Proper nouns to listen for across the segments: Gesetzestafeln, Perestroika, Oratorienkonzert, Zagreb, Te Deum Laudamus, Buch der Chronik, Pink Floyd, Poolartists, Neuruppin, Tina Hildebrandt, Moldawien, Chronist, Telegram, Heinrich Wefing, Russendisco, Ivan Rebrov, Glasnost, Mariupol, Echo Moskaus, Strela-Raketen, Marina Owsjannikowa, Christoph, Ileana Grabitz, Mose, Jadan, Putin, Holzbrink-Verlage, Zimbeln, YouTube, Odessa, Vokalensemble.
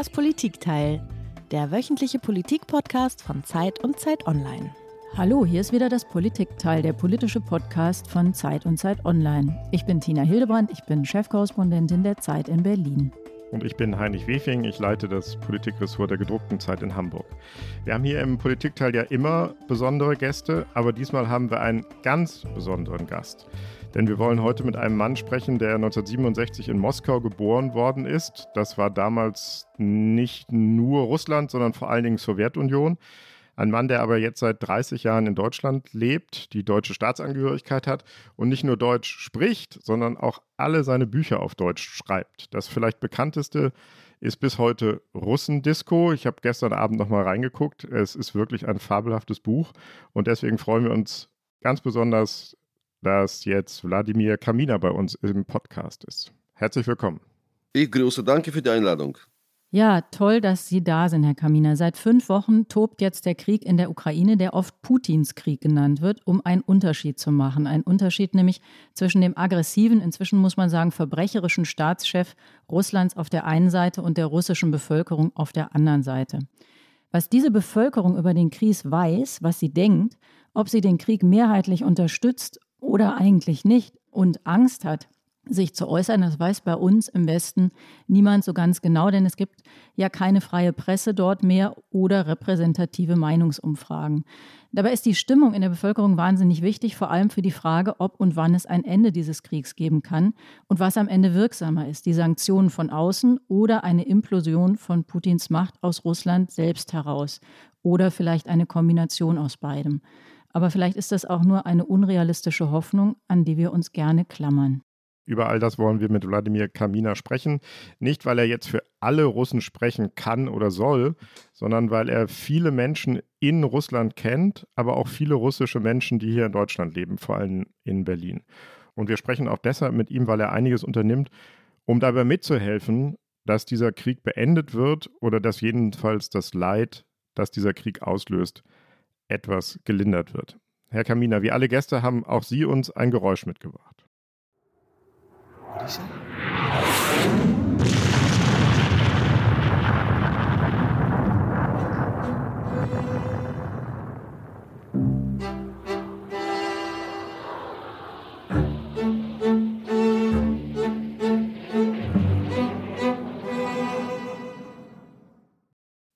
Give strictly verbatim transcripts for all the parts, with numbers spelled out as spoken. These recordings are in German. Das Politikteil, der wöchentliche Politik-Podcast von Zeit und Zeit Online. Hallo, hier ist wieder das Politikteil, der politische Podcast von Zeit und Zeit Online. Ich bin Tina Hildebrandt, ich bin Chefkorrespondentin der Zeit in Berlin. Und ich bin Heinrich Wefing, ich leite das Politikressort der gedruckten Zeit in Hamburg. Wir haben hier im Politikteil ja immer besondere Gäste, aber diesmal haben wir einen ganz besonderen Gast. Denn wir wollen heute mit einem Mann sprechen, der neunzehnhundertsiebenundsechzig in Moskau geboren worden ist. Das war damals nicht nur Russland, sondern vor allen Dingen Sowjetunion. Ein Mann, der aber jetzt seit dreißig Jahren in Deutschland lebt, die deutsche Staatsangehörigkeit hat und nicht nur Deutsch spricht, sondern auch alle seine Bücher auf Deutsch schreibt. Das vielleicht bekannteste ist bis heute Russendisco. Ich habe gestern Abend nochmal reingeguckt. Es ist wirklich ein fabelhaftes Buch und deswegen freuen wir uns ganz besonders, dass jetzt Wladimir Kaminer bei uns im Podcast ist. Herzlich willkommen. Ich grüße, danke für die Einladung. Ja, toll, dass Sie da sind, Herr Kaminer. Seit fünf Wochen tobt jetzt der Krieg in der Ukraine, der oft Putins Krieg genannt wird, um einen Unterschied zu machen. Ein Unterschied nämlich zwischen dem aggressiven, inzwischen muss man sagen, verbrecherischen Staatschef Russlands auf der einen Seite und der russischen Bevölkerung auf der anderen Seite. Was diese Bevölkerung über den Krieg weiß, was sie denkt, ob sie den Krieg mehrheitlich unterstützt oder eigentlich nicht und Angst hat, sich zu äußern, das weiß bei uns im Westen niemand so ganz genau, denn es gibt ja keine freie Presse dort mehr oder repräsentative Meinungsumfragen. Dabei ist die Stimmung in der Bevölkerung wahnsinnig wichtig, vor allem für die Frage, ob und wann es ein Ende dieses Kriegs geben kann und was am Ende wirksamer ist, die Sanktionen von außen oder eine Implosion von Putins Macht aus Russland selbst heraus oder vielleicht eine Kombination aus beidem. Aber vielleicht ist das auch nur eine unrealistische Hoffnung, an die wir uns gerne klammern. Über all das wollen wir mit Wladimir Kaminer sprechen. Nicht, weil er jetzt für alle Russen sprechen kann oder soll, sondern weil er viele Menschen in Russland kennt, aber auch viele russische Menschen, die hier in Deutschland leben, vor allem in Berlin. Und wir sprechen auch deshalb mit ihm, weil er einiges unternimmt, um dabei mitzuhelfen, dass dieser Krieg beendet wird oder dass jedenfalls das Leid, das dieser Krieg auslöst, etwas gelindert wird. Herr Kaminer, wie alle Gäste haben auch Sie uns ein Geräusch mitgebracht.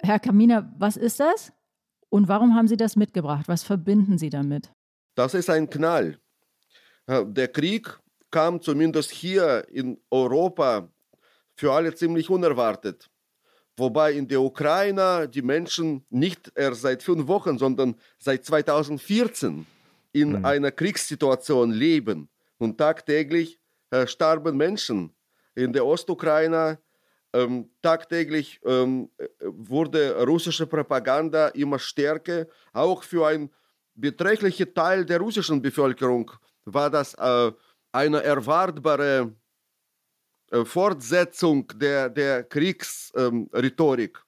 Herr Kaminer, was ist das? Und warum haben Sie das mitgebracht? Was verbinden Sie damit? Das ist ein Knall. Der Krieg kam zumindest hier in Europa für alle ziemlich unerwartet. Wobei in der Ukraine die Menschen nicht erst seit fünf Wochen, sondern seit zweitausendvierzehn in mhm. einer Kriegssituation leben. Und tagtäglich äh, starben Menschen in der Ostukraine. Ähm, tagtäglich ähm, wurde russische Propaganda immer stärker. Auch für einen beträchtlichen Teil der russischen Bevölkerung war das äh, eine erwartbare Fortsetzung der, der Kriegsrhetorik,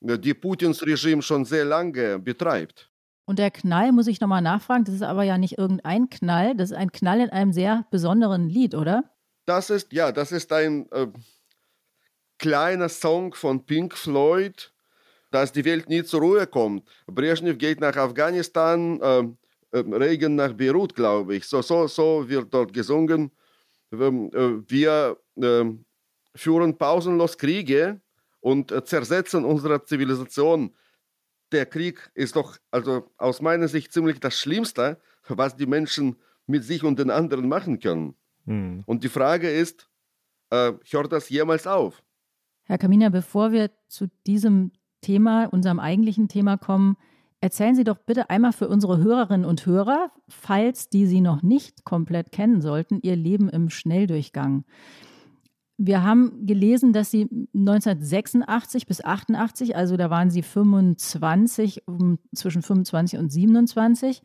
die Putins Regime schon sehr lange betreibt. Und der Knall, muss ich nochmal nachfragen, das ist aber ja nicht irgendein Knall, das ist ein Knall in einem sehr besonderen Lied, oder? Das ist, ja, das ist ein äh, kleiner Song von Pink Floyd, dass die Welt nie zur Ruhe kommt. Brezhnev geht nach Afghanistan, äh, Regen nach Beirut, glaube ich. So, so, so wird dort gesungen. Wir äh, führen pausenlos Kriege und zersetzen unsere Zivilisation. Der Krieg ist doch also aus meiner Sicht ziemlich das Schlimmste, was die Menschen mit sich und den anderen machen können. Hm. Und die Frage ist, äh, hört das jemals auf? Herr Kaminer, bevor wir zu diesem Thema, unserem eigentlichen Thema kommen, erzählen Sie doch bitte einmal für unsere Hörerinnen und Hörer, falls die Sie noch nicht komplett kennen sollten, Ihr Leben im Schnelldurchgang. Wir haben gelesen, dass Sie neunzehnhundertsechsundachtzig bis achtundachtzig, also da waren Sie fünfundzwanzig, zwischen fünfundzwanzig und siebenundzwanzig,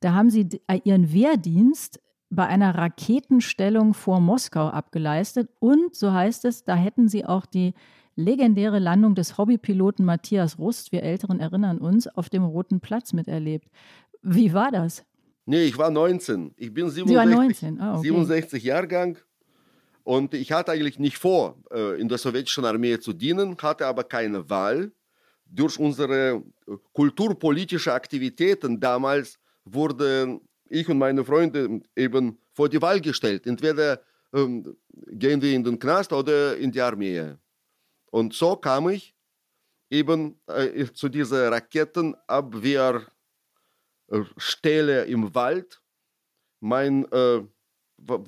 da haben Sie Ihren Wehrdienst bei einer Raketenstellung vor Moskau abgeleistet und, so heißt es, da hätten Sie auch die legendäre Landung des Hobbypiloten Matthias Rust, wir Älteren erinnern uns, auf dem Roten Platz miterlebt. Wie war das? Nee, ich war neunzehn. Ich bin siebenundsechzig, Sie waren neunzehn. Ah, okay. siebenundsechzig Jahrgang Und ich hatte eigentlich nicht vor, in der sowjetischen Armee zu dienen, hatte aber keine Wahl. Durch unsere kulturpolitische Aktivitäten damals wurden ich und meine Freunde eben vor die Wahl gestellt. Entweder ähm, gehen wir in den Knast oder in die Armee. Und so kam ich eben äh, zu dieser Raketenabwehrstelle im Wald. Mein äh,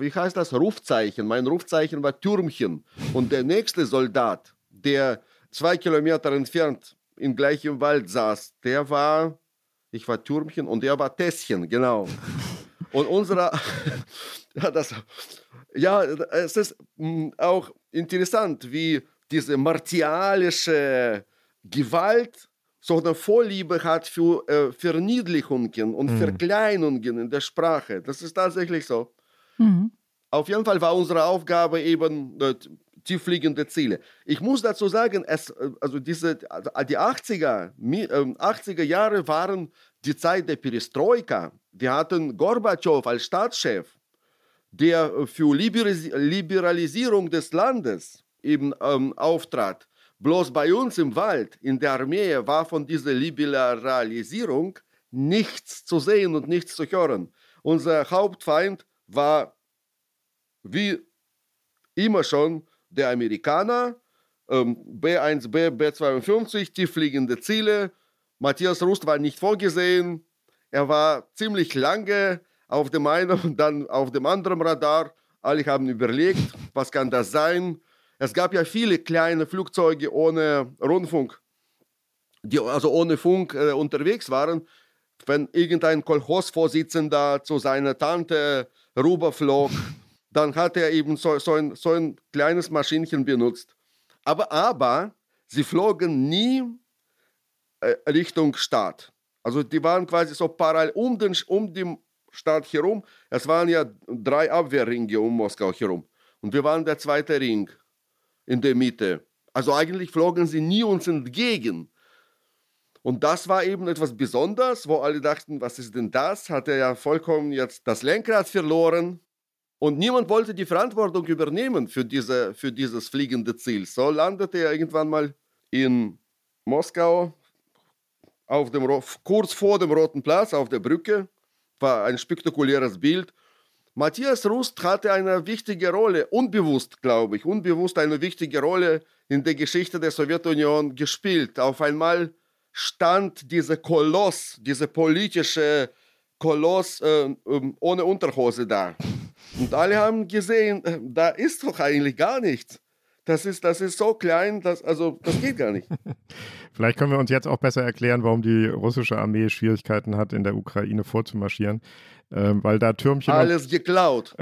Wie heißt das? Rufzeichen. Mein Rufzeichen war Türmchen. Und der nächste Soldat, der zwei Kilometer entfernt im gleichen Wald saß, der war, ich war Türmchen und der war Tässchen, genau. Und unsere, ja, das, ja, es ist auch interessant, wie diese martialische Gewalt so eine Vorliebe hat für äh, Verniedlichungen und mhm. Verkleinungen in der Sprache. Das ist tatsächlich so. Mhm. Auf jeden Fall war unsere Aufgabe eben äh, tieffliegende Ziele. Ich muss dazu sagen, es, also diese, die achtziger Jahre waren die Zeit der Perestroika. Wir hatten Gorbatschow als Staatschef, der für Liberis Liberalisierung des Landes eben ähm, auftrat. Bloß bei uns im Wald, in der Armee, war von dieser Liberalisierung nichts zu sehen und nichts zu hören. Unser Hauptfeind war wie immer schon der Amerikaner, ähm, B eins B, B zweiundfünfzig, tieffliegende Ziele. Matthias Rust war nicht vorgesehen. Er war ziemlich lange auf dem einen und dann auf dem anderen Radar. Alle haben überlegt, was kann das sein? Es gab ja viele kleine Flugzeuge ohne Rundfunk, die also ohne Funk äh, unterwegs waren. Wenn irgendein Kolchosvorsitzender zu seiner Tante rüberflog, dann hat er eben so, so, ein, so ein kleines Maschinchen benutzt. Aber, aber sie flogen nie äh, Richtung Stadt. Also die waren quasi so parallel um den um den Stadt herum. Es waren ja drei Abwehrringe um Moskau herum. Und wir waren der zweite Ring in der Mitte. Also eigentlich flogen sie nie uns entgegen. Und das war eben etwas Besonderes, wo alle dachten, was ist denn das? Hat er ja vollkommen jetzt das Lenkrad verloren. Und niemand wollte die Verantwortung übernehmen für, diese, für dieses fliegende Ziel. So landete er irgendwann mal in Moskau, auf dem, kurz vor dem Roten Platz, auf der Brücke. War ein spektakuläres Bild. Matthias Rust hatte eine wichtige Rolle, unbewusst, glaube ich, unbewusst eine wichtige Rolle in der Geschichte der Sowjetunion gespielt. Auf einmal stand dieser Koloss, dieser politische Koloss äh, ohne Unterhose da. Und alle haben gesehen, da ist doch eigentlich gar nichts. Das ist, das ist so klein, dass, also, das geht gar nicht. Vielleicht können wir uns jetzt auch besser erklären, warum die russische Armee Schwierigkeiten hat, in der Ukraine vorzumarschieren. Ähm, weil da Türmchen Alles und, geklaut.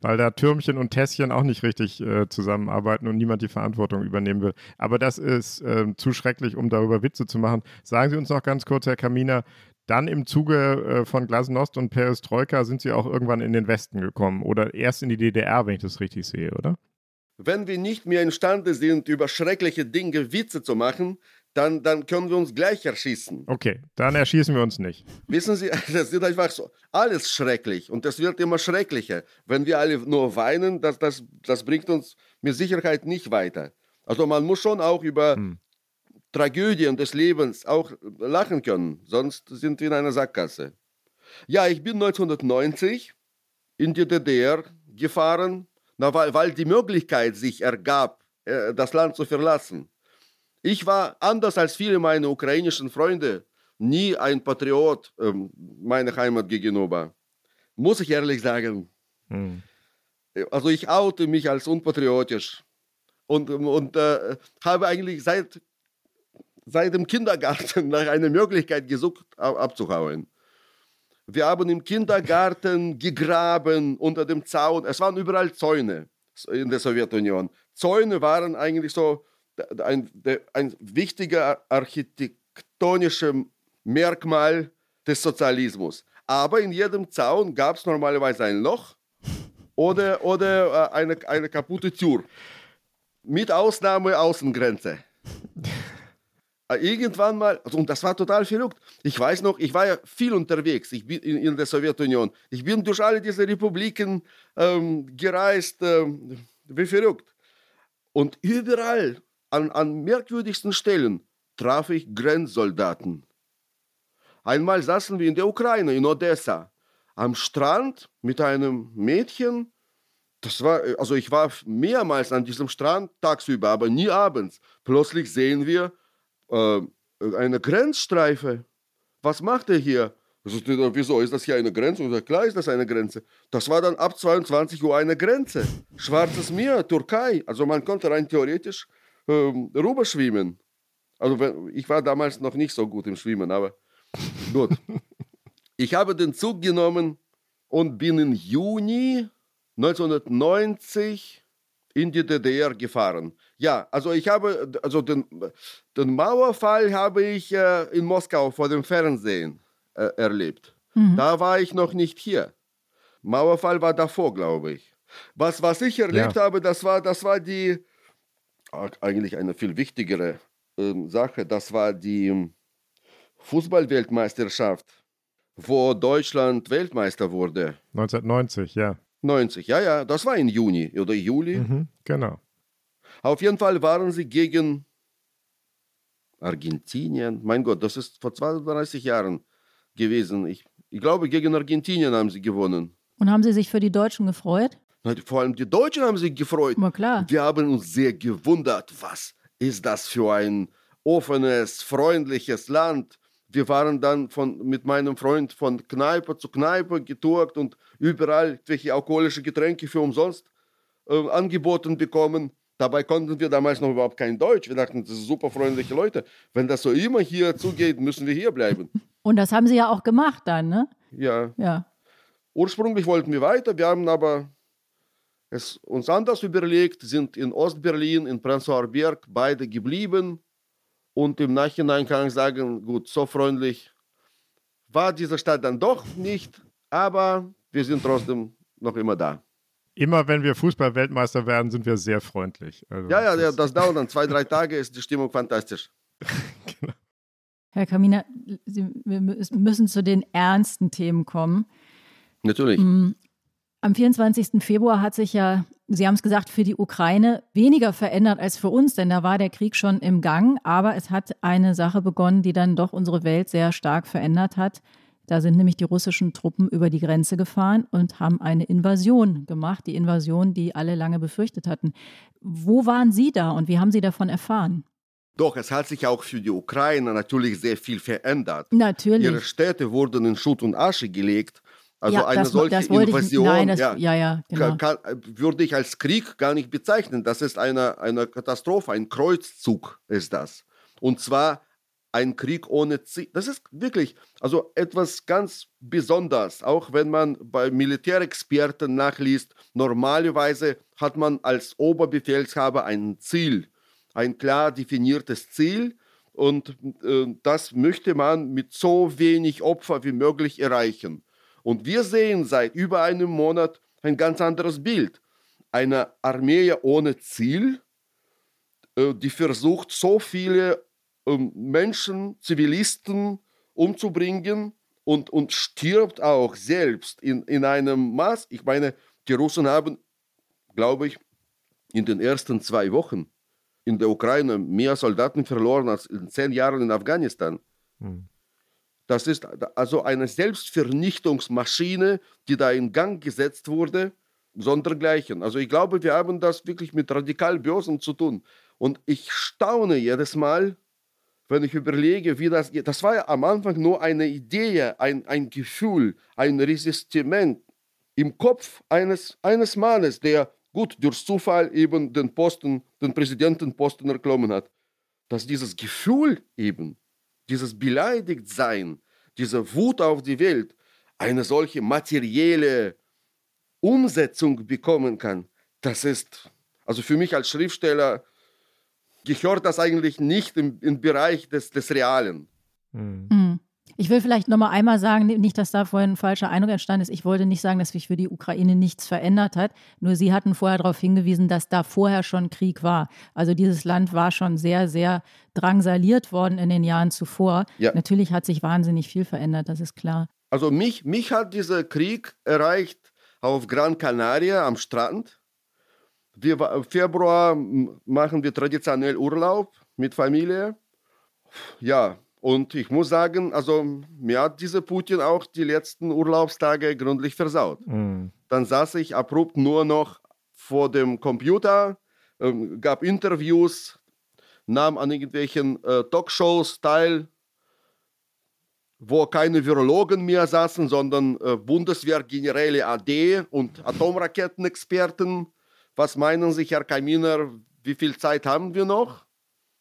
Weil da Türmchen und Tässchen auch nicht richtig äh, zusammenarbeiten und niemand die Verantwortung übernehmen will. Aber das ist äh, zu schrecklich, um darüber Witze zu machen. Sagen Sie uns noch ganz kurz, Herr Kaminer, dann im Zuge äh, von Glasnost und Perestroika sind Sie auch irgendwann in den Westen gekommen oder erst in die D D R, wenn ich das richtig sehe, oder? Wenn wir nicht mehr imstande sind, über schreckliche Dinge Witze zu machen, dann, dann können wir uns gleich erschießen. Okay, dann erschießen wir uns nicht. Wissen Sie, das ist einfach so, alles schrecklich und das wird immer schrecklicher. Wenn wir alle nur weinen, das, das, das bringt uns mit Sicherheit nicht weiter. Also man muss schon auch über hm. Tragödien des Lebens auch lachen können, sonst sind wir in einer Sackgasse. Ja, ich bin neunzehnhundertneunzig in die D D R gefahren. Na, weil, weil die Möglichkeit sich ergab, äh, das Land zu verlassen. Ich war, anders als viele meiner ukrainischen Freunde, nie ein Patriot ähm, meiner Heimat gegenüber. Muss ich ehrlich sagen. Hm. Also ich oute mich als unpatriotisch und, und äh, habe eigentlich seit, seit dem Kindergarten nach einer Möglichkeit gesucht, abzuhauen. Wir haben im Kindergarten gegraben, unter dem Zaun. Es waren überall Zäune in der Sowjetunion. Zäune waren eigentlich so ein, ein wichtiger architektonisches Merkmal des Sozialismus. Aber in jedem Zaun gab es normalerweise ein Loch oder, oder eine, eine kaputte Tür. Mit Ausnahme Außengrenze. irgendwann mal, also, und das war total verrückt. Ich weiß noch, ich war ja viel unterwegs, ich bin in, in der Sowjetunion. Ich bin durch alle diese Republiken ähm, gereist, ähm, wie verrückt. Und überall, an, an merkwürdigsten Stellen, traf ich Grenzsoldaten. Einmal saßen wir in der Ukraine, in Odessa, am Strand mit einem Mädchen. Das war, also ich war mehrmals an diesem Strand tagsüber, aber nie abends. Plötzlich sehen wir äh, eine Grenzstreife. Was macht er hier? Also, wieso, ist das hier eine Grenze? Oder klar ist das eine Grenze. Das war dann ab zweiundzwanzig Uhr eine Grenze. Schwarzes Meer, Türkei. Also man konnte rein theoretisch äh, rüberschwimmen. Also ich war damals noch nicht so gut im Schwimmen, aber gut. Ich habe den Zug genommen und bin im Juni neunzehnhundertneunzig in die D D R gefahren. Ja, also ich habe, also den, den Mauerfall habe ich äh, in Moskau vor dem Fernsehen äh, erlebt. Mhm. Da war ich noch nicht hier. Mauerfall war davor, glaube ich. Was, was ich erlebt ja. habe, das war, das war die, eigentlich eine viel wichtigere äh, Sache, das war die Fußball-Weltmeisterschaft, wo Deutschland Weltmeister wurde. neunzehnhundertneunzig, ja. neunzig, ja, ja, das war im Juni oder Juli. Mhm, genau. Auf jeden Fall waren sie gegen Argentinien. Mein Gott, das ist vor zweiunddreißig Jahren gewesen. Ich, ich glaube, gegen Argentinien haben sie gewonnen. Und haben sie sich für die Deutschen gefreut? Vor allem die Deutschen haben sich gefreut. Na klar. Wir haben uns sehr gewundert, was ist das für ein offenes, freundliches Land. Wir waren dann von, mit meinem Freund von Kneipe zu Kneipe getourt und überall welche alkoholischen Getränke für umsonst äh, angeboten bekommen. Dabei konnten wir damals noch überhaupt kein Deutsch. Wir dachten, das sind super freundliche Leute. Wenn das so immer hier zugeht, müssen wir hier bleiben. Und das haben sie ja auch gemacht dann, ne? Ja. ja. Ursprünglich wollten wir weiter. Wir haben aber es uns anders überlegt, sind in Ostberlin, in Prenzlauer Berg beide geblieben. Und im Nachhinein kann ich sagen, gut, so freundlich war diese Stadt dann doch nicht, aber wir sind trotzdem noch immer da. Immer wenn wir Fußball-Weltmeister werden, sind wir sehr freundlich. Also ja, ja, das, das dauert dann zwei, drei Tage, ist die Stimmung fantastisch. Genau. Herr Kaminer, Sie, wir müssen zu den ernsten Themen kommen. Natürlich. Am vierundzwanzigsten Februar hat sich ja, Sie haben es gesagt, für die Ukraine weniger verändert als für uns, denn da war der Krieg schon im Gang. Aber es hat eine Sache begonnen, die dann doch unsere Welt sehr stark verändert hat. Da sind nämlich die russischen Truppen über die Grenze gefahren und haben eine Invasion gemacht. Die Invasion, die alle lange befürchtet hatten. Wo waren Sie da und wie haben Sie davon erfahren? Doch, es hat sich auch für die Ukraine natürlich sehr viel verändert. Natürlich. Ihre Städte wurden in Schutt und Asche gelegt. Also ja, eine das, solche das Invasion ich, nein, das, ja, ja, ja, genau. kann, würde ich als Krieg gar nicht bezeichnen. Das ist eine, eine Katastrophe, ein Kreuzzug ist das. Und zwar ein Krieg ohne Ziel. Das ist wirklich also etwas ganz Besonderes, auch wenn man bei Militärexperten nachliest. Normalerweise hat man als Oberbefehlshaber ein Ziel, ein klar definiertes Ziel. Und äh, das möchte man mit so wenig Opfer wie möglich erreichen. Und wir sehen seit über einem Monat ein ganz anderes Bild. Eine Armee ohne Ziel, die versucht, so viele Menschen, Zivilisten umzubringen und, und stirbt auch selbst in, in einem Maß. Ich meine, die Russen haben, glaube ich, in den ersten zwei Wochen in der Ukraine mehr Soldaten verloren als in zehn Jahren in Afghanistan. Hm. Das ist also eine Selbstvernichtungsmaschine, die da in Gang gesetzt wurde, sondergleichen. Also ich glaube, wir haben das wirklich mit radikal Bösem zu tun. Und ich staune jedes Mal, wenn ich überlege, wie das geht. Das war ja am Anfang nur eine Idee, ein, ein Gefühl, ein Resistiment im Kopf eines, eines Mannes, der, gut, durch Zufall eben den Posten, den Präsidentenposten erklommen hat. Dass dieses Gefühl eben, dieses Beleidigtsein, diese Wut auf die Welt, eine solche materielle Umsetzung bekommen kann, das ist, also für mich als Schriftsteller gehört das eigentlich nicht im, im Bereich des, des Realen. Mhm. Mhm. Ich will vielleicht nochmal einmal sagen, nicht, dass da vorhin ein falscher Eindruck entstanden ist. Ich wollte nicht sagen, dass sich für die Ukraine nichts verändert hat. Nur Sie hatten vorher darauf hingewiesen, dass da vorher schon Krieg war. Also dieses Land war schon sehr, sehr drangsaliert worden in den Jahren zuvor. Ja. Natürlich hat sich wahnsinnig viel verändert, das ist klar. Also mich, mich hat dieser Krieg erreicht auf Gran Canaria am Strand. Wir, Im Februar machen wir traditionell Urlaub mit Familie. Ja, und ich muss sagen, also mir hat dieser Putin auch die letzten Urlaubstage gründlich versaut. Mm. Dann saß ich abrupt nur noch vor dem Computer, ähm, gab Interviews, nahm an irgendwelchen äh, Talkshows teil, wo keine Virologen mehr saßen, sondern äh, Bundeswehrgeneräle A D und Atomraketenexperten. Was meinen sich, Herr Kaminer, wie viel Zeit haben wir noch?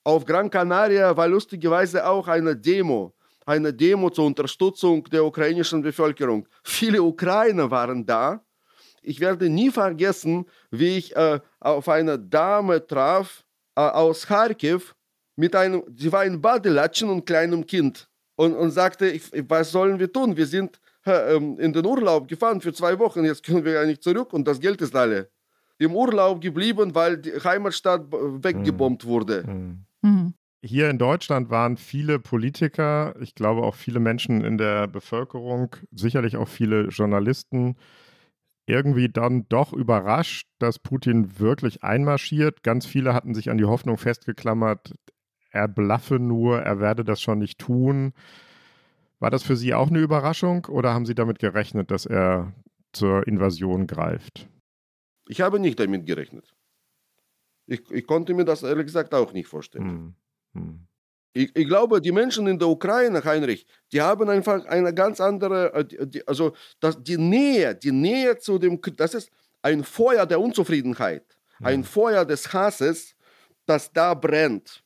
Auf Gran Canaria war lustigerweise auch eine Demo, eine Demo zur Unterstützung der ukrainischen Bevölkerung. Viele Ukrainer waren da. Ich werde nie vergessen, wie ich äh, auf eine Dame traf äh, aus Kharkiv, mit einem, sie war in Badelatschen und kleinem Kind und, und sagte, ich, was sollen wir tun? Wir sind äh, in den Urlaub gefahren für zwei Wochen, jetzt können wir ja nicht zurück und das Geld ist alle. Im Urlaub geblieben, weil die Heimatstadt weggebombt wurde. Mhm. Mhm. Hier in Deutschland waren viele Politiker, ich glaube auch viele Menschen in der Bevölkerung, sicherlich auch viele Journalisten, irgendwie dann doch überrascht, dass Putin wirklich einmarschiert. Ganz viele hatten sich an die Hoffnung festgeklammert, er blaffe nur, er werde das schon nicht tun. War das für Sie auch eine Überraschung oder haben Sie damit gerechnet, dass er zur Invasion greift? Ich habe nicht damit gerechnet. Ich, ich konnte mir das ehrlich gesagt auch nicht vorstellen. Mm. Mm. Ich, ich glaube, die Menschen in der Ukraine, Heinrich, die haben einfach eine ganz andere, die, also das, die Nähe, die Nähe zu dem, das ist ein Feuer der Unzufriedenheit, mm. ein Feuer des Hasses, das da brennt,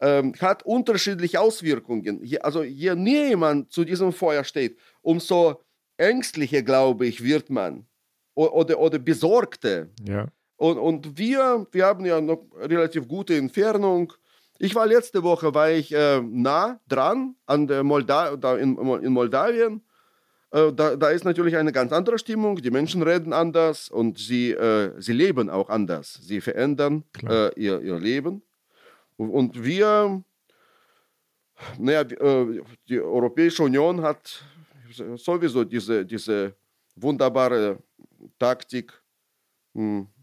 ähm, hat unterschiedliche Auswirkungen. Je, also je näher man zu diesem Feuer steht, umso ängstlicher, glaube ich, wird man. Oder, oder Besorgte. Ja. Und, und wir, wir haben ja noch relativ gute Entfernung. Ich war letzte Woche, war ich äh, nah dran an der Molda- da in, in Moldawien. Äh, da, da ist natürlich eine ganz andere Stimmung. Die Menschen reden anders und sie, äh, sie leben auch anders. Sie verändern äh, ihr, ihr Leben. Und wir, naja, die Europäische Union hat sowieso diese, diese wunderbare Taktik,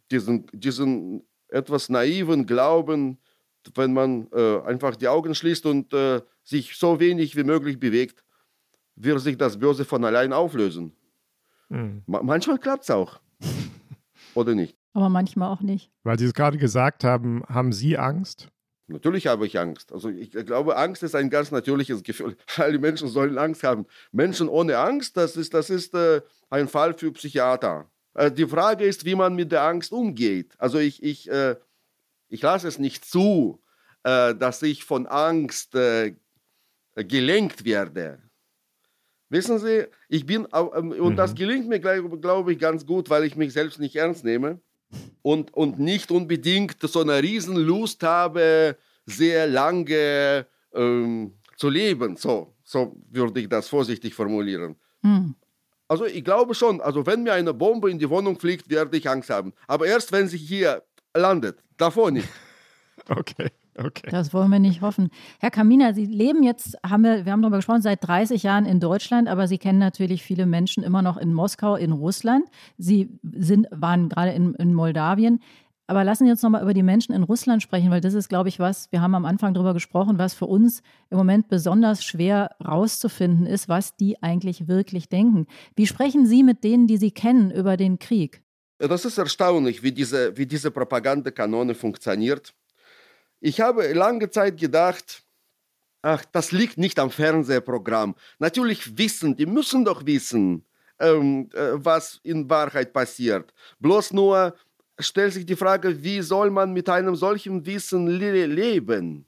diesen, diesen etwas naiven Glauben, wenn man äh, einfach die Augen schließt und äh, sich so wenig wie möglich bewegt, wird sich das Böse von allein auflösen. Mhm. Ma- manchmal klappt es auch. Oder nicht? Aber manchmal auch nicht. Weil Sie es gerade gesagt haben, haben Sie Angst? Natürlich habe ich Angst. Also ich glaube, Angst ist ein ganz natürliches Gefühl. Alle Menschen sollen Angst haben. Menschen ohne Angst, das ist, das ist äh, ein Fall für Psychiater. Äh, die Frage ist, wie man mit der Angst umgeht. Also ich, ich, äh, ich lasse es nicht zu, äh, dass ich von Angst äh, gelenkt werde. Wissen Sie, ich bin, äh, und das gelingt mir, glaube ich, ganz gut, weil ich mich selbst nicht ernst nehme. Und, und nicht unbedingt so eine Riesenlust habe, sehr lange ähm, zu leben. So, so würde ich das vorsichtig formulieren. Mhm. Also ich glaube schon, also wenn mir eine Bombe in die Wohnung fliegt, werde ich Angst haben. Aber erst, wenn sie hier landet. Davor nicht. Okay. Okay. Das wollen wir nicht hoffen. Herr Kaminer, Sie leben jetzt, haben wir, wir haben darüber gesprochen, seit dreißig Jahren in Deutschland, aber Sie kennen natürlich viele Menschen immer noch in Moskau, in Russland. Sie sind, waren gerade in, in Moldawien. Aber lassen Sie uns nochmal über die Menschen in Russland sprechen, weil das ist, glaube ich, was, wir haben am Anfang darüber gesprochen, was für uns im Moment besonders schwer rauszufinden ist, was die eigentlich wirklich denken. Wie sprechen Sie mit denen, die Sie kennen, über den Krieg? Das ist erstaunlich, wie diese, wie diese Propagandakanone funktioniert. Ich habe lange Zeit gedacht, ach, das liegt nicht am Fernsehprogramm. Natürlich wissen, die müssen doch wissen, ähm, äh, was in Wahrheit passiert. Bloß nur stellt sich die Frage, wie soll man mit einem solchen Wissen le- leben?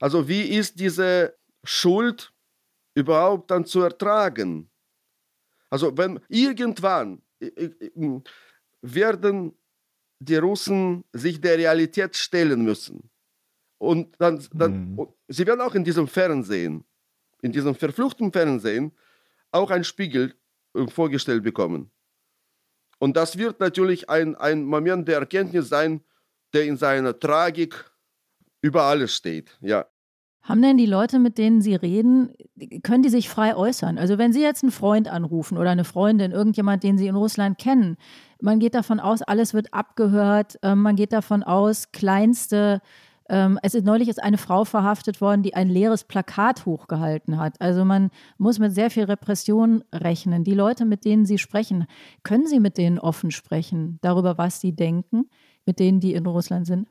Also wie ist diese Schuld überhaupt dann zu ertragen? Also wenn irgendwann äh, äh, werden die Russen sich der Realität stellen müssen. Und dann, dann, mhm. sie werden auch in diesem Fernsehen in diesem verfluchten Fernsehen auch einen Spiegel äh, vorgestellt bekommen. Und das wird natürlich ein, ein Moment der Erkenntnis sein, der in seiner Tragik über alles steht, ja. Haben denn die Leute, mit denen Sie reden, können die sich frei äußern? Also wenn Sie jetzt einen Freund anrufen oder eine Freundin, irgendjemand, den Sie in Russland kennen, man geht davon aus, alles wird abgehört, man geht davon aus, kleinste, es ist neulich jetzt eine Frau verhaftet worden, die ein leeres Plakat hochgehalten hat. Also man muss mit sehr viel Repression rechnen. Die Leute, mit denen Sie sprechen, können Sie mit denen offen sprechen darüber, was sie denken, mit denen, die in Russland sind?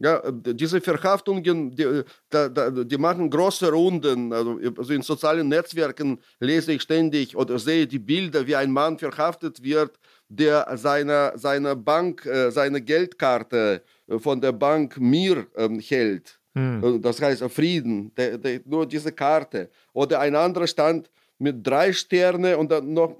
Ja, diese Verhaftungen, die, die, die machen große Runden. Also, also in sozialen Netzwerken lese ich ständig oder sehe die Bilder, wie ein Mann verhaftet wird, der seine, seine Bank, seine Geldkarte von der Bank Mir hält. Hm. Das heißt Frieden, der, der, nur diese Karte. Oder ein anderer stand mit drei Sterne und dann noch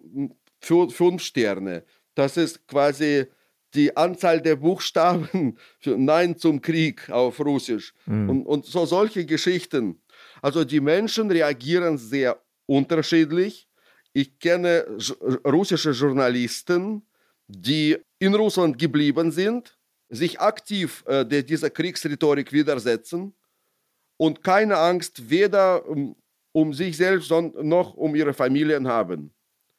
fünf Sterne. Das ist quasi die Anzahl der Buchstaben für Nein zum Krieg auf Russisch. Mhm. Und, und so solche Geschichten. Also die Menschen reagieren sehr unterschiedlich. Ich kenne russische Journalisten, die in Russland geblieben sind, sich aktiv äh, der, dieser Kriegsrhetorik widersetzen und keine Angst weder um, um sich selbst noch um ihre Familien haben.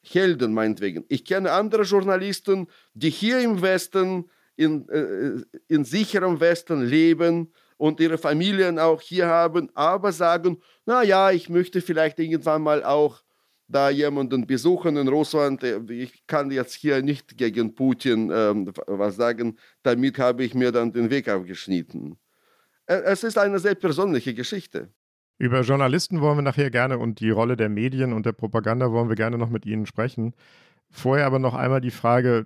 Helden meinetwegen. Ich kenne andere Journalisten, die hier im Westen, in, äh, in sicherem Westen leben und ihre Familien auch hier haben, aber sagen, naja, ich möchte vielleicht irgendwann mal auch da jemanden besuchen in Russland. Ich kann jetzt hier nicht gegen Putin ähm, was sagen. Damit habe ich mir dann den Weg abgeschnitten. Es ist eine sehr persönliche Geschichte. Über Journalisten wollen wir nachher gerne und die Rolle der Medien und der Propaganda wollen wir gerne noch mit Ihnen sprechen. Vorher aber noch einmal die Frage,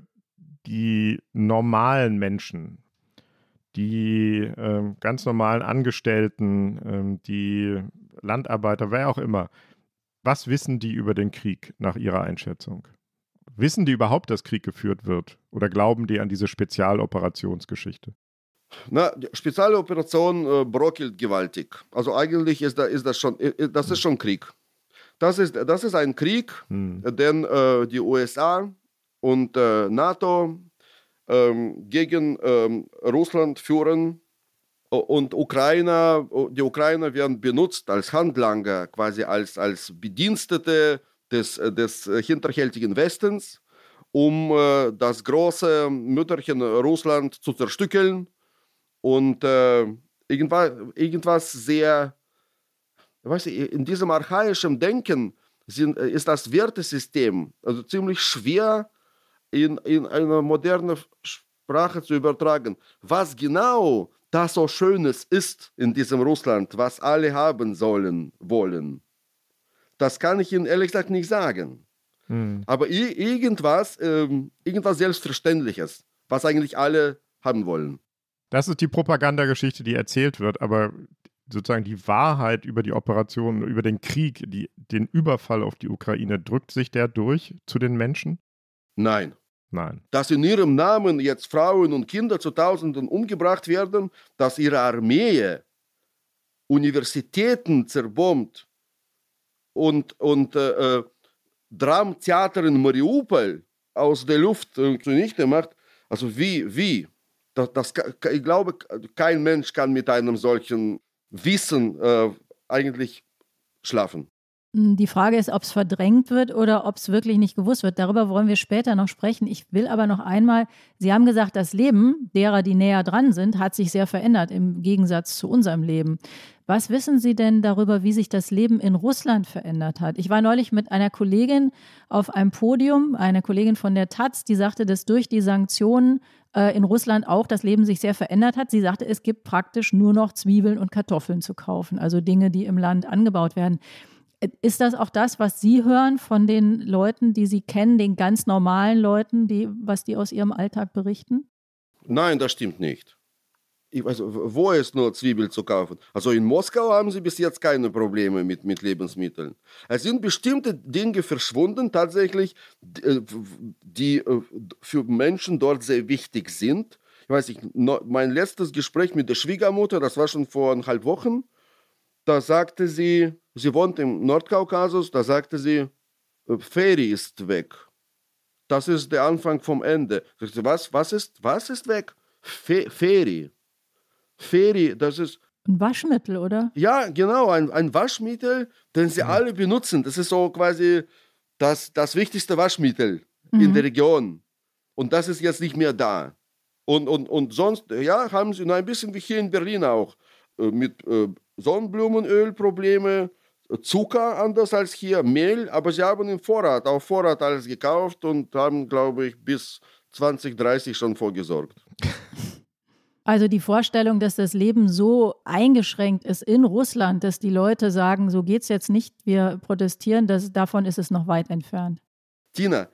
die normalen Menschen, die äh, ganz normalen Angestellten, äh, die Landarbeiter, wer auch immer, was wissen die über den Krieg nach Ihrer Einschätzung? Wissen die überhaupt, dass Krieg geführt wird oder glauben die an diese Spezialoperationsgeschichte? Na, die Spezialoperation äh, brockelt gewaltig. Also eigentlich ist, da, ist das schon, das ist schon Krieg. Das ist, das ist ein Krieg, hm. den äh, die U S A und äh, NATO ähm, gegen ähm, Russland führen. Und Ukrainer, die Ukrainer werden benutzt als Handlanger, quasi als, als Bedienstete des, des hinterhältigen Westens, um äh, das große Mütterchen Russland zu zerstückeln. Und äh, irgendwas, irgendwas sehr, weißt du, in diesem archaischen Denken sind, ist das Wertesystem also ziemlich schwer in, in eine moderne Sprache zu übertragen. Was genau da so Schönes ist in diesem Russland, was alle haben sollen, wollen, das kann ich Ihnen ehrlich gesagt nicht sagen. Hm. Aber irgendwas, ähm, irgendwas Selbstverständliches, was eigentlich alle haben wollen. Das ist die Propagandageschichte, die erzählt wird, aber sozusagen die Wahrheit über die Operation, über den Krieg, die, den Überfall auf die Ukraine, drückt sich der durch zu den Menschen? Nein. Nein. Dass in ihrem Namen jetzt Frauen und Kinder zu Tausenden umgebracht werden, dass ihre Armee Universitäten zerbombt und, und äh, äh, Dramtheater in Mariupol aus der Luft äh, zunichte macht, also wie, wie? Das, das, ich glaube, kein Mensch kann mit einem solchen Wissen äh, eigentlich schlafen. Die Frage ist, ob es verdrängt wird oder ob es wirklich nicht gewusst wird. Darüber wollen wir später noch sprechen. Ich will aber noch einmal, Sie haben gesagt, das Leben derer, die näher dran sind, hat sich sehr verändert im Gegensatz zu unserem Leben. Was wissen Sie denn darüber, wie sich das Leben in Russland verändert hat? Ich war neulich mit einer Kollegin auf einem Podium, einer Kollegin von der Taz, die sagte, dass durch die Sanktionen äh, in Russland auch das Leben sich sehr verändert hat. Sie sagte, es gibt praktisch nur noch Zwiebeln und Kartoffeln zu kaufen, also Dinge, die im Land angebaut werden. Ist das auch das, was Sie hören von den Leuten, die Sie kennen, den ganz normalen Leuten, die, was die aus ihrem Alltag berichten? Nein, das stimmt nicht. Ich weiß, wo ist nur Zwiebeln zu kaufen? Also in Moskau haben sie bis jetzt keine Probleme mit, mit Lebensmitteln. Es sind bestimmte Dinge verschwunden tatsächlich, die für Menschen dort sehr wichtig sind. Ich weiß nicht, mein letztes Gespräch mit der Schwiegermutter, das war schon vor eineinhalb Wochen, da sagte sie, sie wohnt im Nordkaukasus, da sagte sie, Feri ist weg. Das ist der Anfang vom Ende. Was, was, ist, was ist weg? Fe, Feri. Feri, das ist... Ein Waschmittel, oder? Ja, genau, ein, ein Waschmittel, den sie mhm. alle benutzen. Das ist so quasi das, das wichtigste Waschmittel mhm. in der Region. Und das ist jetzt nicht mehr da. Und, und, und sonst, ja, haben sie, ein bisschen wie hier in Berlin auch, mit Sonnenblumenölprobleme, Zucker, anders als hier, Mehl, aber sie haben im Vorrat, auf Vorrat alles gekauft und haben, glaube ich, bis zwanzig dreißig schon vorgesorgt. Also die Vorstellung, dass das Leben so eingeschränkt ist in Russland, dass die Leute sagen, so geht's jetzt nicht, wir protestieren, das, davon ist es noch weit entfernt. Tina,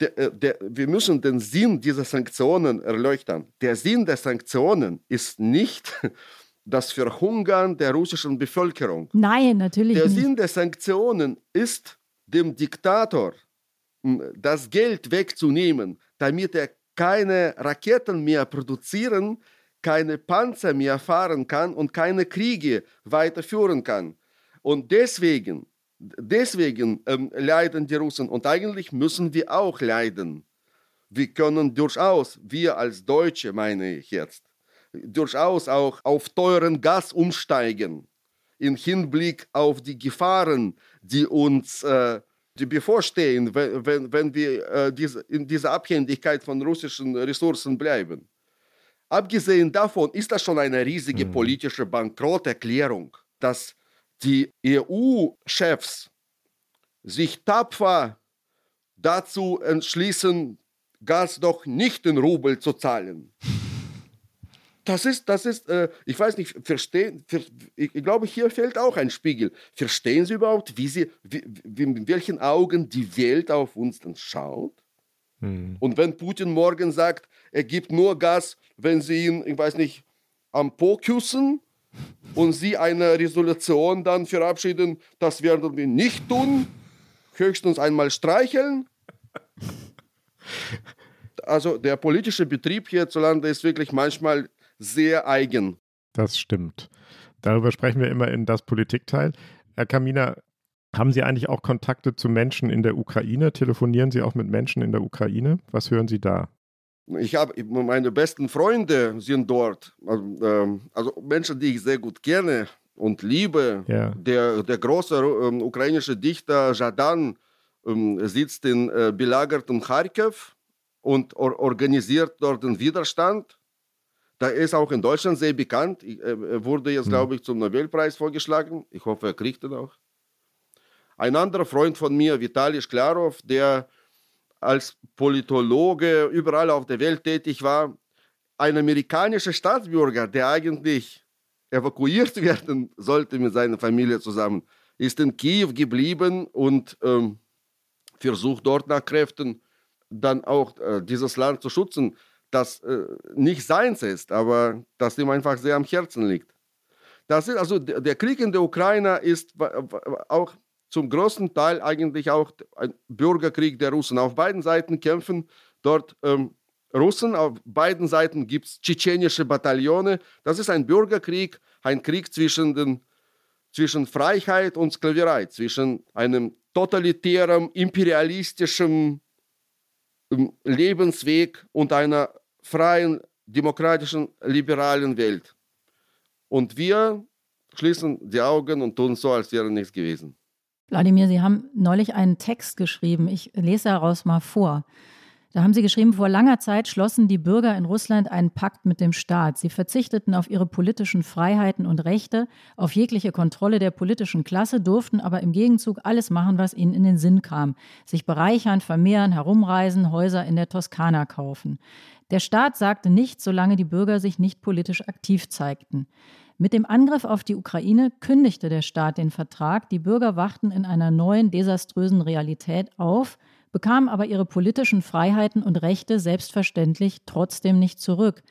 der, der, wir müssen den Sinn dieser Sanktionen erleuchten. Der Sinn der Sanktionen ist nicht... das Verhungern der russischen Bevölkerung. Nein, natürlich nicht. Der Sinn der Sanktionen ist, dem Diktator das Geld wegzunehmen, damit er keine Raketen mehr produzieren, keine Panzer mehr fahren kann und keine Kriege weiterführen kann. Und deswegen, deswegen ähm, leiden die Russen. Und eigentlich müssen wir auch leiden. Wir können durchaus, wir als Deutsche, meine ich jetzt, durchaus auch auf teuren Gas umsteigen, im Hinblick auf die Gefahren, die uns äh, die bevorstehen, wenn, wenn, wenn wir äh, diese, in dieser Abhängigkeit von russischen Ressourcen bleiben. Abgesehen davon ist das schon eine riesige politische Bankrotterklärung, dass die E U-Chefs sich tapfer dazu entschließen, Gas doch nicht in Rubel zu zahlen. Das ist, das ist, äh, ich weiß nicht, verstehen, ver, ich, ich glaube, hier fehlt auch ein Spiegel. Verstehen Sie überhaupt, wie Sie, wie, wie, mit welchen Augen die Welt auf uns dann schaut? Hm. Und wenn Putin morgen sagt, er gibt nur Gas, wenn Sie ihn, ich weiß nicht, am Po küssen und Sie eine Resolution dann verabschieden, das werden wir nicht tun, höchstens einmal streicheln. Also der politische Betrieb hierzulande ist wirklich manchmal sehr eigen. Das stimmt. Darüber sprechen wir immer in das Politikteil. Herr Kaminer, haben Sie eigentlich auch Kontakte zu Menschen in der Ukraine? Telefonieren Sie auch mit Menschen in der Ukraine? Was hören Sie da? Ich habe, meine besten Freunde sind dort. Also, ähm, also Menschen, die ich sehr gut kenne und liebe. Ja. Der, der große ähm, ukrainische Dichter Jadan ähm, sitzt in äh, belagerten Kharkiv und or- organisiert dort den Widerstand. Da ist auch in Deutschland sehr bekannt. Er wurde jetzt, glaube ich, zum Nobelpreis vorgeschlagen. Ich hoffe, er kriegt ihn auch. Ein anderer Freund von mir, Vitalij Sklarov, der als Politologe überall auf der Welt tätig war, ein amerikanischer Staatsbürger, der eigentlich evakuiert werden sollte mit seiner Familie zusammen, ist in Kiew geblieben und ähm, versucht dort nach Kräften dann auch äh, dieses Land zu schützen, das äh, nicht seins ist, aber das ihm einfach sehr am Herzen liegt. Das ist also, d- der Krieg in der Ukraine ist w- w- auch zum größten Teil eigentlich auch ein Bürgerkrieg der Russen. Auf beiden Seiten kämpfen dort ähm, Russen, auf beiden Seiten gibt es tschetschenische Bataillone. Das ist ein Bürgerkrieg, ein Krieg zwischen, den, zwischen Freiheit und Sklaverei, zwischen einem totalitären, imperialistischen Lebensweg und einer freien, demokratischen, liberalen Welt. Und wir schließen die Augen und tun so, als wäre nichts gewesen. Wladimir, Sie haben neulich einen Text geschrieben. Ich lese daraus mal vor. Da haben Sie geschrieben, vor langer Zeit schlossen die Bürger in Russland einen Pakt mit dem Staat. Sie verzichteten auf ihre politischen Freiheiten und Rechte, auf jegliche Kontrolle der politischen Klasse, durften aber im Gegenzug alles machen, was ihnen in den Sinn kam. Sich bereichern, vermehren, herumreisen, Häuser in der Toskana kaufen. Der Staat sagte nichts, solange die Bürger sich nicht politisch aktiv zeigten. Mit dem Angriff auf die Ukraine kündigte der Staat den Vertrag. Die Bürger wachten in einer neuen, desaströsen Realität auf, bekamen aber ihre politischen Freiheiten und Rechte selbstverständlich trotzdem nicht zurück.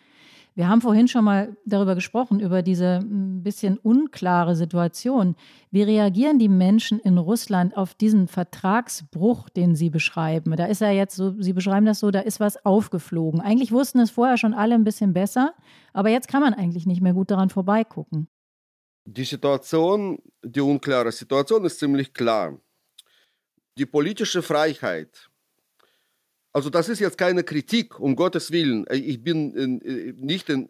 Wir haben vorhin schon mal darüber gesprochen, über diese ein bisschen unklare Situation. Wie reagieren die Menschen in Russland auf diesen Vertragsbruch, den Sie beschreiben? Da ist ja jetzt so, Sie beschreiben das so, da ist was aufgeflogen. Eigentlich wussten es vorher schon alle ein bisschen besser, aber jetzt kann man eigentlich nicht mehr gut daran vorbeigucken. Die Situation, die unklare Situation ist ziemlich klar. Die politische Freiheit, also das ist jetzt keine Kritik, um Gottes Willen, ich bin in, nicht in,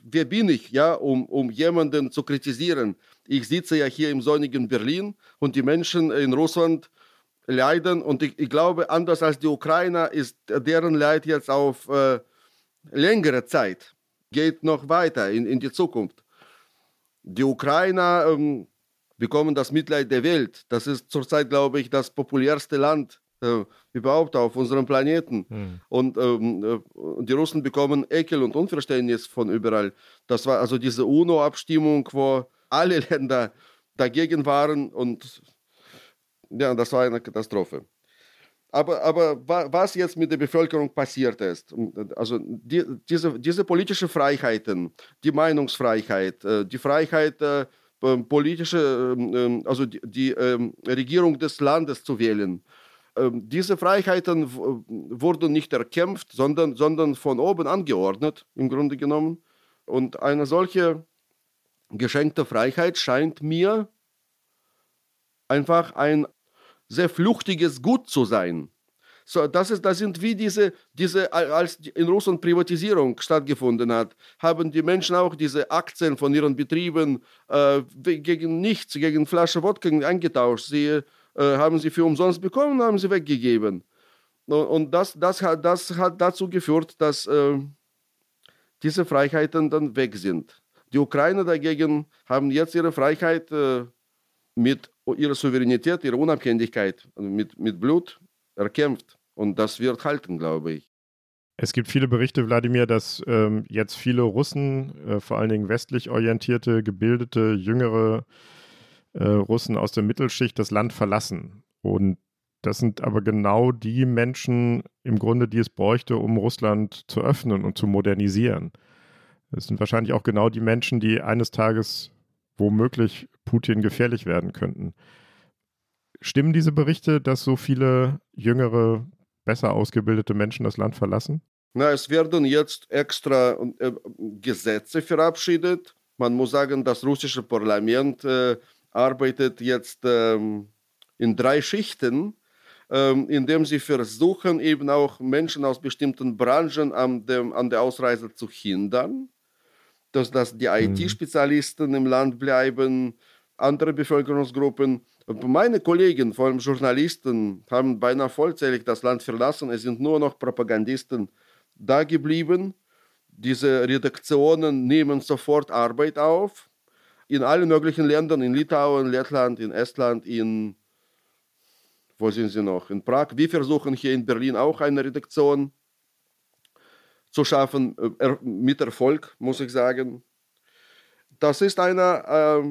wer bin ich, ja, um, um jemanden zu kritisieren. Ich sitze ja hier im sonnigen Berlin und die Menschen in Russland leiden und ich, ich glaube, anders als die Ukrainer ist deren Leid jetzt auf äh, längere Zeit, geht noch weiter in, in die Zukunft. Die Ukrainer ähm, bekommen das Mitleid der Welt. Das ist zurzeit, glaube ich, das populärste Land äh, überhaupt auf unserem Planeten. Mhm. Und ähm, die Russen bekommen Ekel und Unverständnis von überall. Das war also diese UNO-Abstimmung, wo alle Länder dagegen waren. Und ja, das war eine Katastrophe. Aber, aber was jetzt mit der Bevölkerung passiert ist, also die, diese, diese politischen Freiheiten, die Meinungsfreiheit, die Freiheit, politische, also die, die Regierung des Landes zu wählen, diese Freiheiten wurden nicht erkämpft, sondern, sondern von oben angeordnet, im Grunde genommen. Und eine solche geschenkte Freiheit scheint mir einfach ein sehr fluchtiges Gut zu sein. So, das, ist, das sind wie diese, diese, als in Russland Privatisierung stattgefunden hat, haben die Menschen auch diese Aktien von ihren Betrieben äh, gegen nichts, gegen Flasche Wodka eingetauscht. Sie äh, haben sie für umsonst bekommen, haben sie weggegeben. Und das, das, hat, das hat dazu geführt, dass äh, diese Freiheiten dann weg sind. Die Ukrainer dagegen haben jetzt ihre Freiheit äh, mit ihre Souveränität, ihre Unabhängigkeit mit, mit Blut erkämpft. Und das wird halten, glaube ich. Es gibt viele Berichte, Wladimir, dass ähm, jetzt viele Russen, äh, vor allen Dingen westlich orientierte, gebildete, jüngere äh, Russen aus der Mittelschicht das Land verlassen. Und das sind aber genau die Menschen im Grunde, die es bräuchte, um Russland zu öffnen und zu modernisieren. Das sind wahrscheinlich auch genau die Menschen, die eines Tages womöglich Putin gefährlich werden könnten. Stimmen diese Berichte, dass so viele jüngere, besser ausgebildete Menschen das Land verlassen? Na, es werden jetzt extra äh, Gesetze verabschiedet. Man muss sagen, das russische Parlament äh, arbeitet jetzt ähm, in drei Schichten, ähm, indem sie versuchen, eben auch Menschen aus bestimmten Branchen an, dem, an der Ausreise zu hindern. Dass, dass die I T-Spezialisten im Land bleiben, andere Bevölkerungsgruppen. Meine Kollegen, vor allem Journalisten, haben beinahe vollzählig das Land verlassen. Es sind nur noch Propagandisten da geblieben. Diese Redaktionen nehmen sofort Arbeit auf. In allen möglichen Ländern, in Litauen, Lettland, in Estland, in, wo sind sie noch? In Prag. Wir versuchen hier in Berlin auch eine Redaktion zu schaffen, mit Erfolg, muss ich sagen. Das ist eine, äh,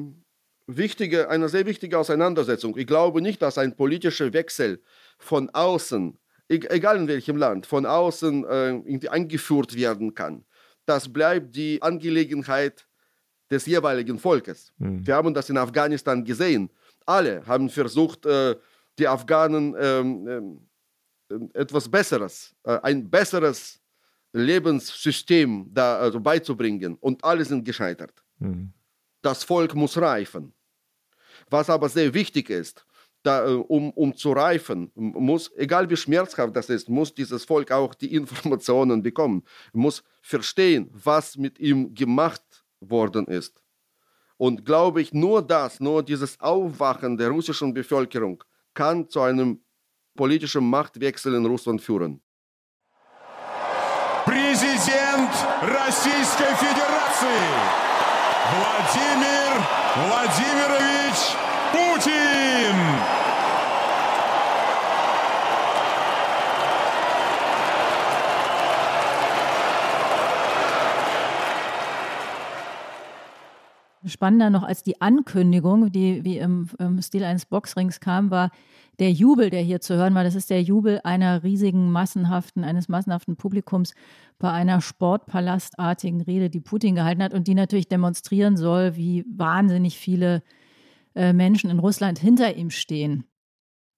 wichtige, eine sehr wichtige Auseinandersetzung. Ich glaube nicht, dass ein politischer Wechsel von außen, egal in welchem Land, von außen äh, irgendwie eingeführt werden kann. Das bleibt die Angelegenheit des jeweiligen Volkes. Mhm. Wir haben das in Afghanistan gesehen. Alle haben versucht, äh, die Afghanen äh, äh, etwas Besseres, äh, ein besseres Lebenssystem da, also beizubringen, und alle sind gescheitert. Mhm. Das Volk muss reifen. Was aber sehr wichtig ist, da, um, um zu reifen, muss, egal wie schmerzhaft das ist, muss dieses Volk auch die Informationen bekommen, muss verstehen, was mit ihm gemacht worden ist. Und glaube ich, nur das, nur dieses Aufwachen der russischen Bevölkerung kann zu einem politischen Machtwechsel in Russland führen. Präsident Российской Föderation, Wladimir Wladimirovich Putin. Spannender noch als die Ankündigung, die wie im, im Stil eines Boxrings kam, war der Jubel, der hier zu hören war. Das ist der Jubel einer riesigen, massenhaften, eines massenhaften Publikums bei einer sportpalastartigen Rede, die Putin gehalten hat und die natürlich demonstrieren soll, wie wahnsinnig viele äh, Menschen in Russland hinter ihm stehen.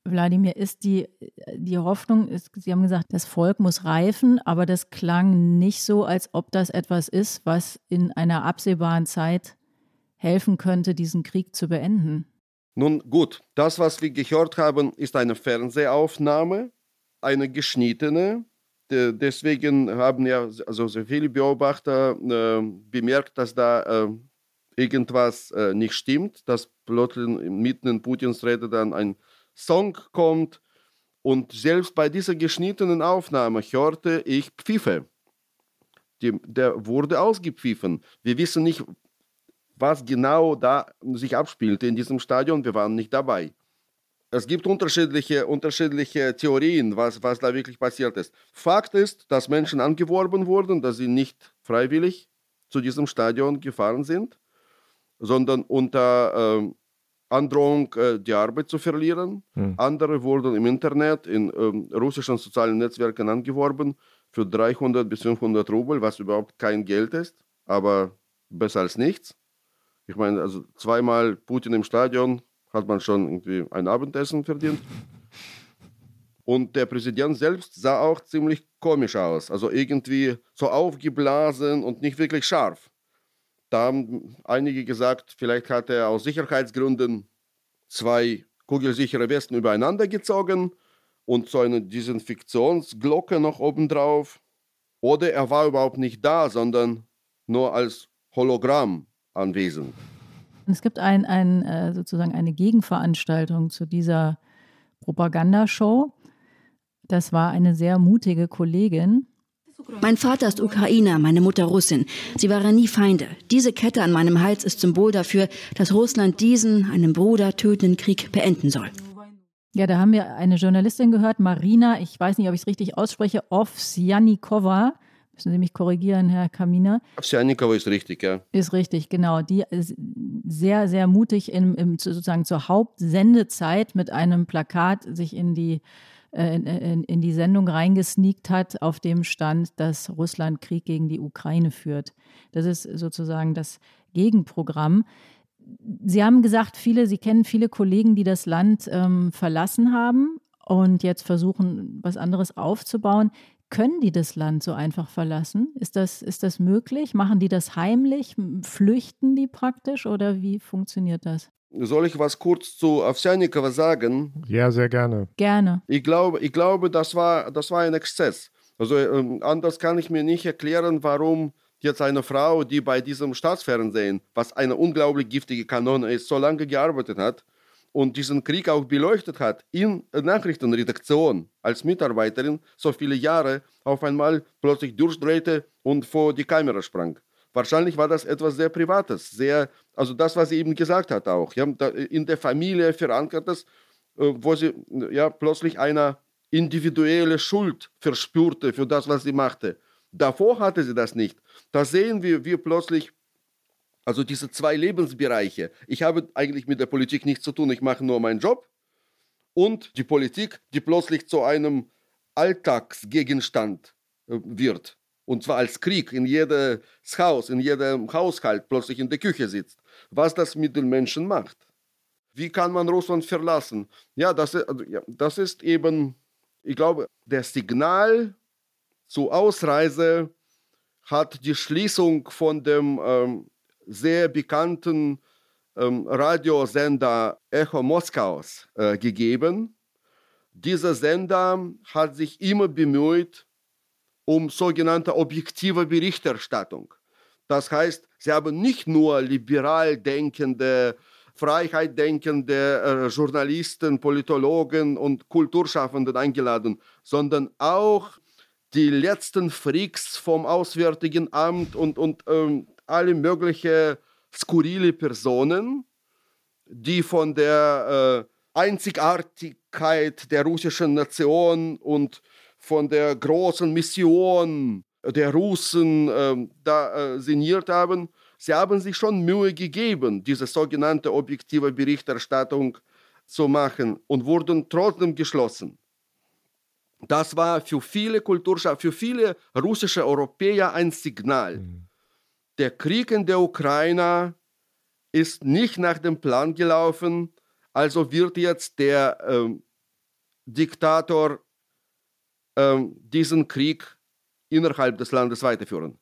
Wladimir, ist die, die Hoffnung, ist, Sie haben gesagt, das Volk muss reifen, aber das klang nicht so, als ob das etwas ist, was in einer absehbaren Zeit helfen könnte, diesen Krieg zu beenden? Nun gut, das, was wir gehört haben, ist eine Fernsehaufnahme, eine geschnittene. Deswegen haben ja also sehr viele Beobachter äh, bemerkt, dass da äh, irgendwas äh, nicht stimmt, dass plötzlich mitten in Putins Rede dann ein Song kommt. Und selbst bei dieser geschnittenen Aufnahme hörte ich Pfiffe. Die, der wurde ausgepfiffen. Wir wissen nicht, was genau da sich abspielte in diesem Stadion. Wir waren nicht dabei. Es gibt unterschiedliche, unterschiedliche Theorien, was, was da wirklich passiert ist. Fakt ist, dass Menschen angeworben wurden, dass sie nicht freiwillig zu diesem Stadion gefahren sind, sondern unter äh, Androhung, äh, die Arbeit zu verlieren. Hm. Andere wurden im Internet, in äh, russischen sozialen Netzwerken angeworben für dreihundert bis fünfhundert Rubel, was überhaupt kein Geld ist, aber besser als nichts. Ich meine, also zweimal Putin im Stadion, hat man schon irgendwie ein Abendessen verdient. Und der Präsident selbst sah auch ziemlich komisch aus. Also irgendwie so aufgeblasen und nicht wirklich scharf. Da haben einige gesagt, vielleicht hat er aus Sicherheitsgründen zwei kugelsichere Westen übereinander gezogen und so eine Desinfektionsglocke noch obendrauf. Oder er war überhaupt nicht da, sondern nur als Hologramm anwesend. Es gibt ein, ein, sozusagen eine Gegenveranstaltung zu dieser Propagandashow. Das war eine sehr mutige Kollegin. Mein Vater ist Ukrainer, meine Mutter Russin. Sie waren nie Feinde. Diese Kette an meinem Hals ist Symbol dafür, dass Russland diesen, einen Bruder tötenden Krieg beenden soll. Ja, da haben wir eine Journalistin gehört, Marina, ich weiß nicht, ob ich es richtig ausspreche, Owsjannikowa. Müssen Sie mich korrigieren, Herr Kaminer. Owsjannikowa ist richtig, ja. Ist richtig, genau. Die ist sehr, sehr mutig im, im, sozusagen zur Hauptsendezeit mit einem Plakat sich in die, äh, in, in die Sendung reingesneakt hat, auf dem stand, dass Russland Krieg gegen die Ukraine führt. Das ist sozusagen das Gegenprogramm. Sie haben gesagt, viele, Sie kennen viele Kollegen, die das Land ähm, verlassen haben und jetzt versuchen, was anderes aufzubauen. Können die das Land so einfach verlassen? Ist das, ist das möglich? Machen die das heimlich? Flüchten die praktisch oder wie funktioniert das? Soll ich was kurz zu Owsjannikowa sagen? Ja, sehr gerne. Gerne. Ich glaube, ich glaube das war, das war ein Exzess. Also ähm, anders kann ich mir nicht erklären, warum jetzt eine Frau, die bei diesem Staatsfernsehen, was eine unglaublich giftige Kanone ist, so lange gearbeitet hat und diesen Krieg auch beleuchtet hat, in Nachrichtenredaktion als Mitarbeiterin so viele Jahre, auf einmal plötzlich durchdrehte und vor die Kamera sprang. Wahrscheinlich war das etwas sehr Privates, sehr, also das, was sie eben gesagt hat auch, ja, in der Familie verankertes, wo sie ja, plötzlich eine individuelle Schuld verspürte für das, was sie machte. Davor hatte sie das nicht. Da sehen wir, wie plötzlich also diese zwei Lebensbereiche. Ich habe eigentlich mit der Politik nichts zu tun, ich mache nur meinen Job. Und die Politik, die plötzlich zu einem Alltagsgegenstand wird. Und zwar als Krieg in jedes Haus, in jedem Haushalt, plötzlich in der Küche sitzt. Was das mit den Menschen macht. Wie kann man Russland verlassen? Ja, das, das ist eben, ich glaube, das Signal zur Ausreise hat die Schließung von dem ähm, sehr bekannten ähm, Radiosender Echo Moskaus äh, gegeben. Dieser Sender hat sich immer bemüht um sogenannte objektive Berichterstattung. Das heißt, sie haben nicht nur liberal denkende, Freiheit denkende äh, Journalisten, Politologen und Kulturschaffenden eingeladen, sondern auch die letzten Freaks vom Auswärtigen Amt und, und ähm, alle möglichen skurrile Personen, die von der äh, Einzigartigkeit der russischen Nation und von der großen Mission der Russen äh, da äh, sinniert haben. Sie haben sich schon Mühe gegeben, diese sogenannte objektive Berichterstattung zu machen und wurden trotzdem geschlossen. Das war für viele Kulturschaffende, für viele russische Europäer ein Signal. Mhm. Der Krieg in der Ukraine ist nicht nach dem Plan gelaufen, also wird jetzt der ähm, Diktator ähm, diesen Krieg innerhalb des Landes weiterführen.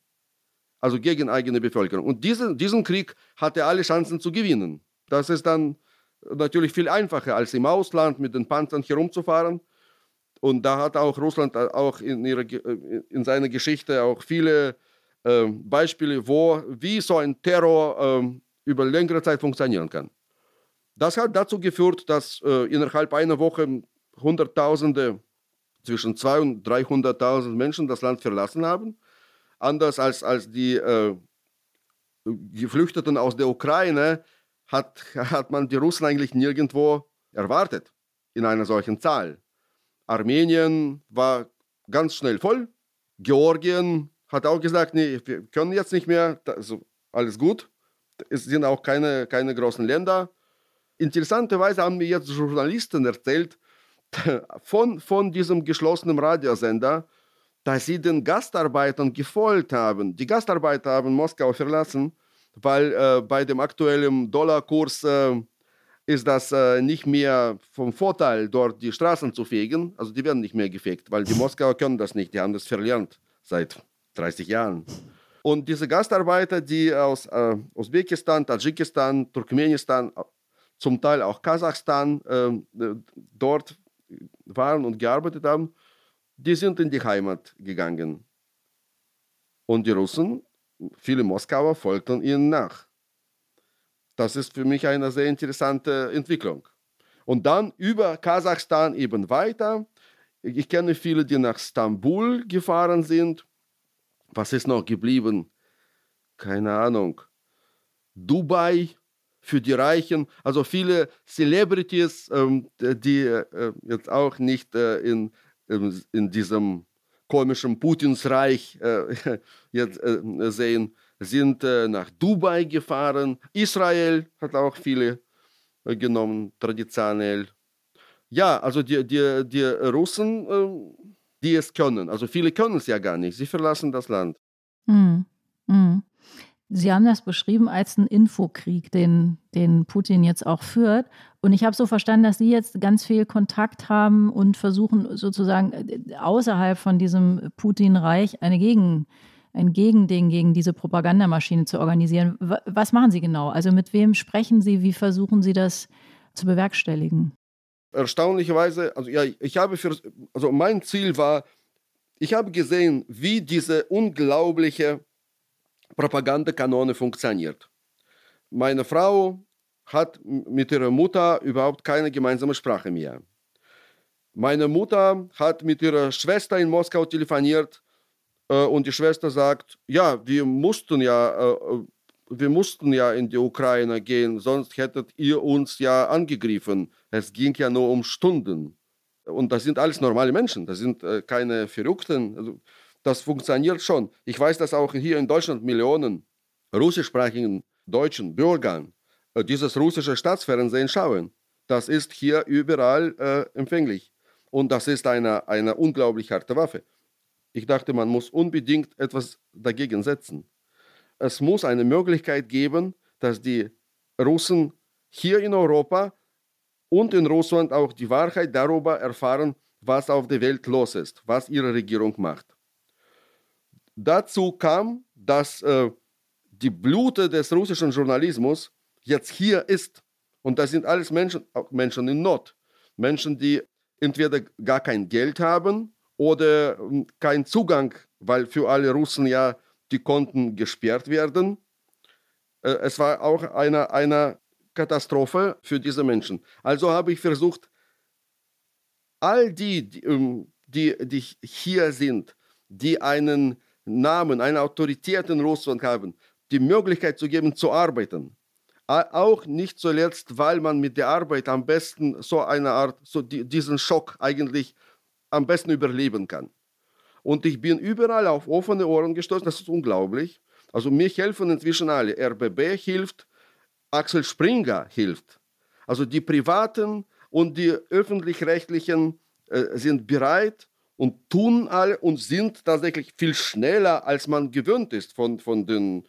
also gegen eigene Bevölkerung. Und diesen, diesen Krieg hatte alle Chancen zu gewinnen. Das ist dann natürlich viel einfacher, als im Ausland mit den Panzern herumzufahren. Und da hat auch Russland auch in, ihrer, in seiner Geschichte auch viele äh, Beispiele, wo, wie so ein Terror äh, über längere Zeit funktionieren kann. Das hat dazu geführt, dass äh, innerhalb einer Woche Hunderttausende, zwischen zweihunderttausend und dreihunderttausend Menschen das Land verlassen haben. Anders als, als die äh, Geflüchteten aus der Ukraine hat, hat man die Russen eigentlich nirgendwo erwartet in einer solchen Zahl. Armenien war ganz schnell voll. Georgien hat auch gesagt, nee, wir können jetzt nicht mehr, also alles gut. Es sind auch keine, keine großen Länder. Interessanterweise haben mir jetzt Journalisten erzählt, von, von diesem geschlossenen Radiosender, dass sie den Gastarbeitern gefolgt haben. Die Gastarbeiter haben Moskau verlassen, weil äh, bei dem aktuellen Dollarkurs äh, ist das äh, nicht mehr vom Vorteil, dort die Straßen zu fegen. Also die werden nicht mehr gefegt, weil die Moskauer können das nicht. Die haben das verlernt seit dreißig Jahren. Und diese Gastarbeiter, die aus äh, Usbekistan, Tadschikistan, Turkmenistan, zum Teil auch Kasachstan äh, dort waren und gearbeitet haben, die sind in die Heimat gegangen. Und die Russen, viele Moskauer, folgten ihnen nach. Das ist für mich eine sehr interessante Entwicklung. Und dann über Kasachstan eben weiter. Ich kenne viele, die nach Istanbul gefahren sind. Was ist noch geblieben? Keine Ahnung. Dubai für die Reichen, also viele Celebrities, ähm, die äh, jetzt auch nicht äh, in, in, in diesem komischen Putins Reich äh, jetzt äh, sehen, sind äh, nach Dubai gefahren. Israel hat auch viele äh, genommen, traditionell. Ja, also die, die, die Russen, äh, die es können, also viele können es ja gar nicht, sie verlassen das Land. Mm, mm. Sie haben das beschrieben als einen Infokrieg, den, den Putin jetzt auch führt. Und ich habe so verstanden, dass Sie jetzt ganz viel Kontakt haben und versuchen sozusagen außerhalb von diesem Putin-Reich eine Gegen, ein Gegending gegen diese Propagandamaschine zu organisieren. Was machen Sie genau? Also mit wem sprechen Sie? Wie versuchen Sie das zu bewerkstelligen? Erstaunlicherweise, also ja, ich habe für, also mein Ziel war, ich habe gesehen, wie diese unglaubliche Propagandakanone funktioniert. Meine Frau hat mit ihrer Mutter überhaupt keine gemeinsame Sprache mehr. Meine Mutter hat mit ihrer Schwester in Moskau telefoniert äh, und die Schwester sagt, ja, wir mussten ja, äh, wir mussten ja in die Ukraine gehen, sonst hättet ihr uns ja angegriffen. Es ging ja nur um Stunden. Und das sind alles normale Menschen, das sind äh, keine Verrückten. Also, das funktioniert schon. Ich weiß, dass auch hier in Deutschland Millionen russischsprachigen deutschen Bürgern dieses russische Staatsfernsehen schauen. Das ist hier überall äh, empfänglich. Und das ist eine, eine unglaublich harte Waffe. Ich dachte, man muss unbedingt etwas dagegen setzen. Es muss eine Möglichkeit geben, dass die Russen hier in Europa und in Russland auch die Wahrheit darüber erfahren, was auf der Welt los ist, was ihre Regierung macht. Dazu kam, dass äh, die Blüte des russischen Journalismus jetzt hier ist. Und das sind alles Menschen, auch Menschen in Not. Menschen, die entweder gar kein Geld haben oder keinen Zugang, weil für alle Russen ja die Konten gesperrt werden. Äh, es war auch eine, eine Katastrophe für diese Menschen. Also habe ich versucht, all die, die, die, die hier sind, die einen Namen, eine Autorität in Russland haben, die Möglichkeit zu geben, zu arbeiten. Auch nicht zuletzt, weil man mit der Arbeit am besten so eine Art, so die, diesen Schock eigentlich am besten überleben kann. Und ich bin überall auf offene Ohren gestoßen, das ist unglaublich. Also mir helfen inzwischen alle. R B B hilft, Axel Springer hilft. Also die Privaten und die Öffentlich-Rechtlichen äh, sind bereit, und tun alle und sind tatsächlich viel schneller, als man gewöhnt ist von, von, den,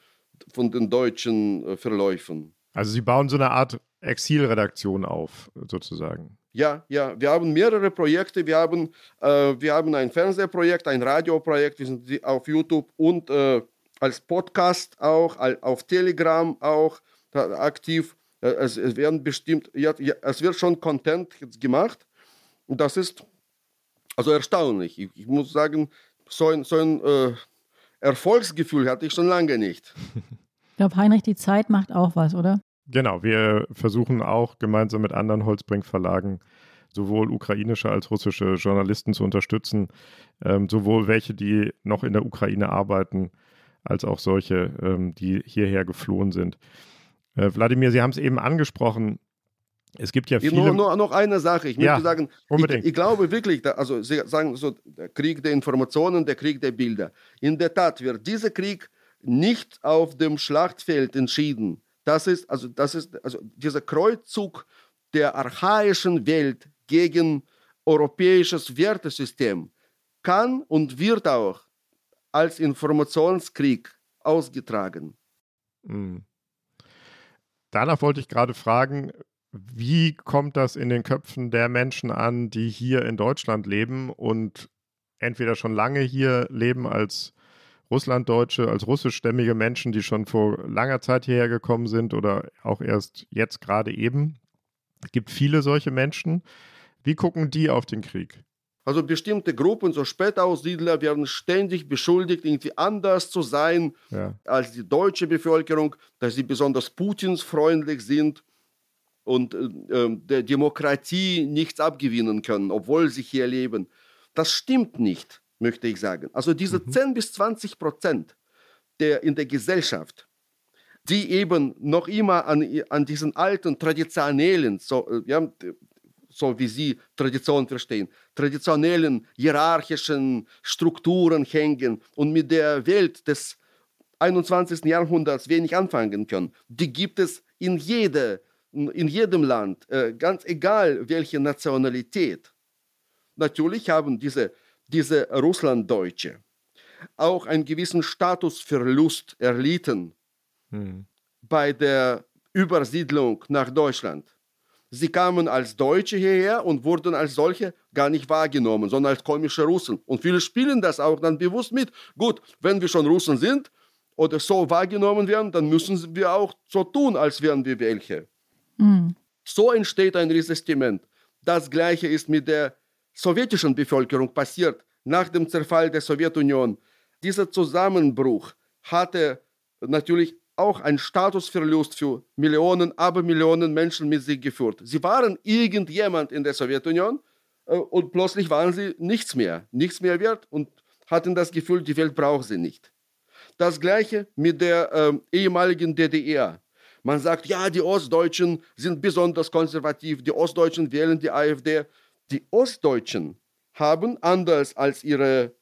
von den deutschen Verläufen. Also Sie bauen so eine Art Exilredaktion auf, sozusagen. Ja, ja. Wir haben mehrere Projekte. Wir haben, äh, wir haben ein Fernsehprojekt, ein Radioprojekt. Wir sind auf YouTube und äh, als Podcast auch, auf Telegram auch aktiv. Es, es werden bestimmt, es wird schon Content jetzt gemacht. Und das ist also erstaunlich. Ich, ich muss sagen, so ein, so ein äh, Erfolgsgefühl hatte ich schon lange nicht. Ich glaube, Heinrich, die Zeit macht auch was, oder? Genau, wir versuchen auch gemeinsam mit anderen Holzbrink-Verlagen sowohl ukrainische als russische Journalisten zu unterstützen, ähm, sowohl welche, die noch in der Ukraine arbeiten, als auch solche, ähm, die hierher geflohen sind. Äh, Wladimir, Sie haben es eben angesprochen, es gibt ja viele... Nur, nur noch eine Sache, ich möchte ja, sagen, ich, ich glaube wirklich, da, also Sie sagen so, der Krieg der Informationen, der Krieg der Bilder. In der Tat wird dieser Krieg nicht auf dem Schlachtfeld entschieden. Das ist, also, das ist, also dieser Kreuzzug der archaischen Welt gegen europäisches Wertesystem kann und wird auch als Informationskrieg ausgetragen. Mhm. Danach wollte ich gerade fragen, wie kommt das in den Köpfen der Menschen an, die hier in Deutschland leben und entweder schon lange hier leben als Russlanddeutsche, als russischstämmige Menschen, die schon vor langer Zeit hierher gekommen sind oder auch erst jetzt gerade eben. Es gibt viele solche Menschen. Wie gucken die auf den Krieg? Also bestimmte Gruppen, so Spätaussiedler, werden ständig beschuldigt, irgendwie anders zu sein ja. als die deutsche Bevölkerung, dass sie besonders Putins freundlich sind und äh, der Demokratie nichts abgewinnen können, obwohl sie hier leben. Das stimmt nicht, möchte ich sagen. Also diese mhm. zehn bis zwanzig Prozent der, in der Gesellschaft, die eben noch immer an, an diesen alten, traditionellen, so, ja, so wie sie Tradition verstehen, traditionellen, hierarchischen Strukturen hängen und mit der Welt des einundzwanzigsten. Jahrhunderts wenig anfangen können, die gibt es in, jede, in jedem Land, ganz egal welche Nationalität. Natürlich haben diese, diese Russlanddeutsche auch einen gewissen Statusverlust erlitten, Hm. bei der Übersiedlung nach Deutschland. Sie kamen als Deutsche hierher und wurden als solche gar nicht wahrgenommen, sondern als komische Russen. Und viele spielen das auch dann bewusst mit. Gut, wenn wir schon Russen sind oder so wahrgenommen werden, dann müssen wir auch so tun, als wären wir welche. Hm. So entsteht ein Resentiment. Das Gleiche ist mit der sowjetischen Bevölkerung passiert. Nach dem Zerfall der Sowjetunion, dieser Zusammenbruch hatte natürlich auch ein Statusverlust für Millionen, Abermillionen Menschen mit sich geführt. Sie waren irgendjemand in der Sowjetunion äh, und plötzlich waren sie nichts mehr, nichts mehr wert und hatten das Gefühl, die Welt braucht sie nicht. Das Gleiche mit der ähm, ehemaligen D D R. Man sagt, ja, die Ostdeutschen sind besonders konservativ, die Ostdeutschen wählen die AfD. Die Ostdeutschen haben, anders als ihre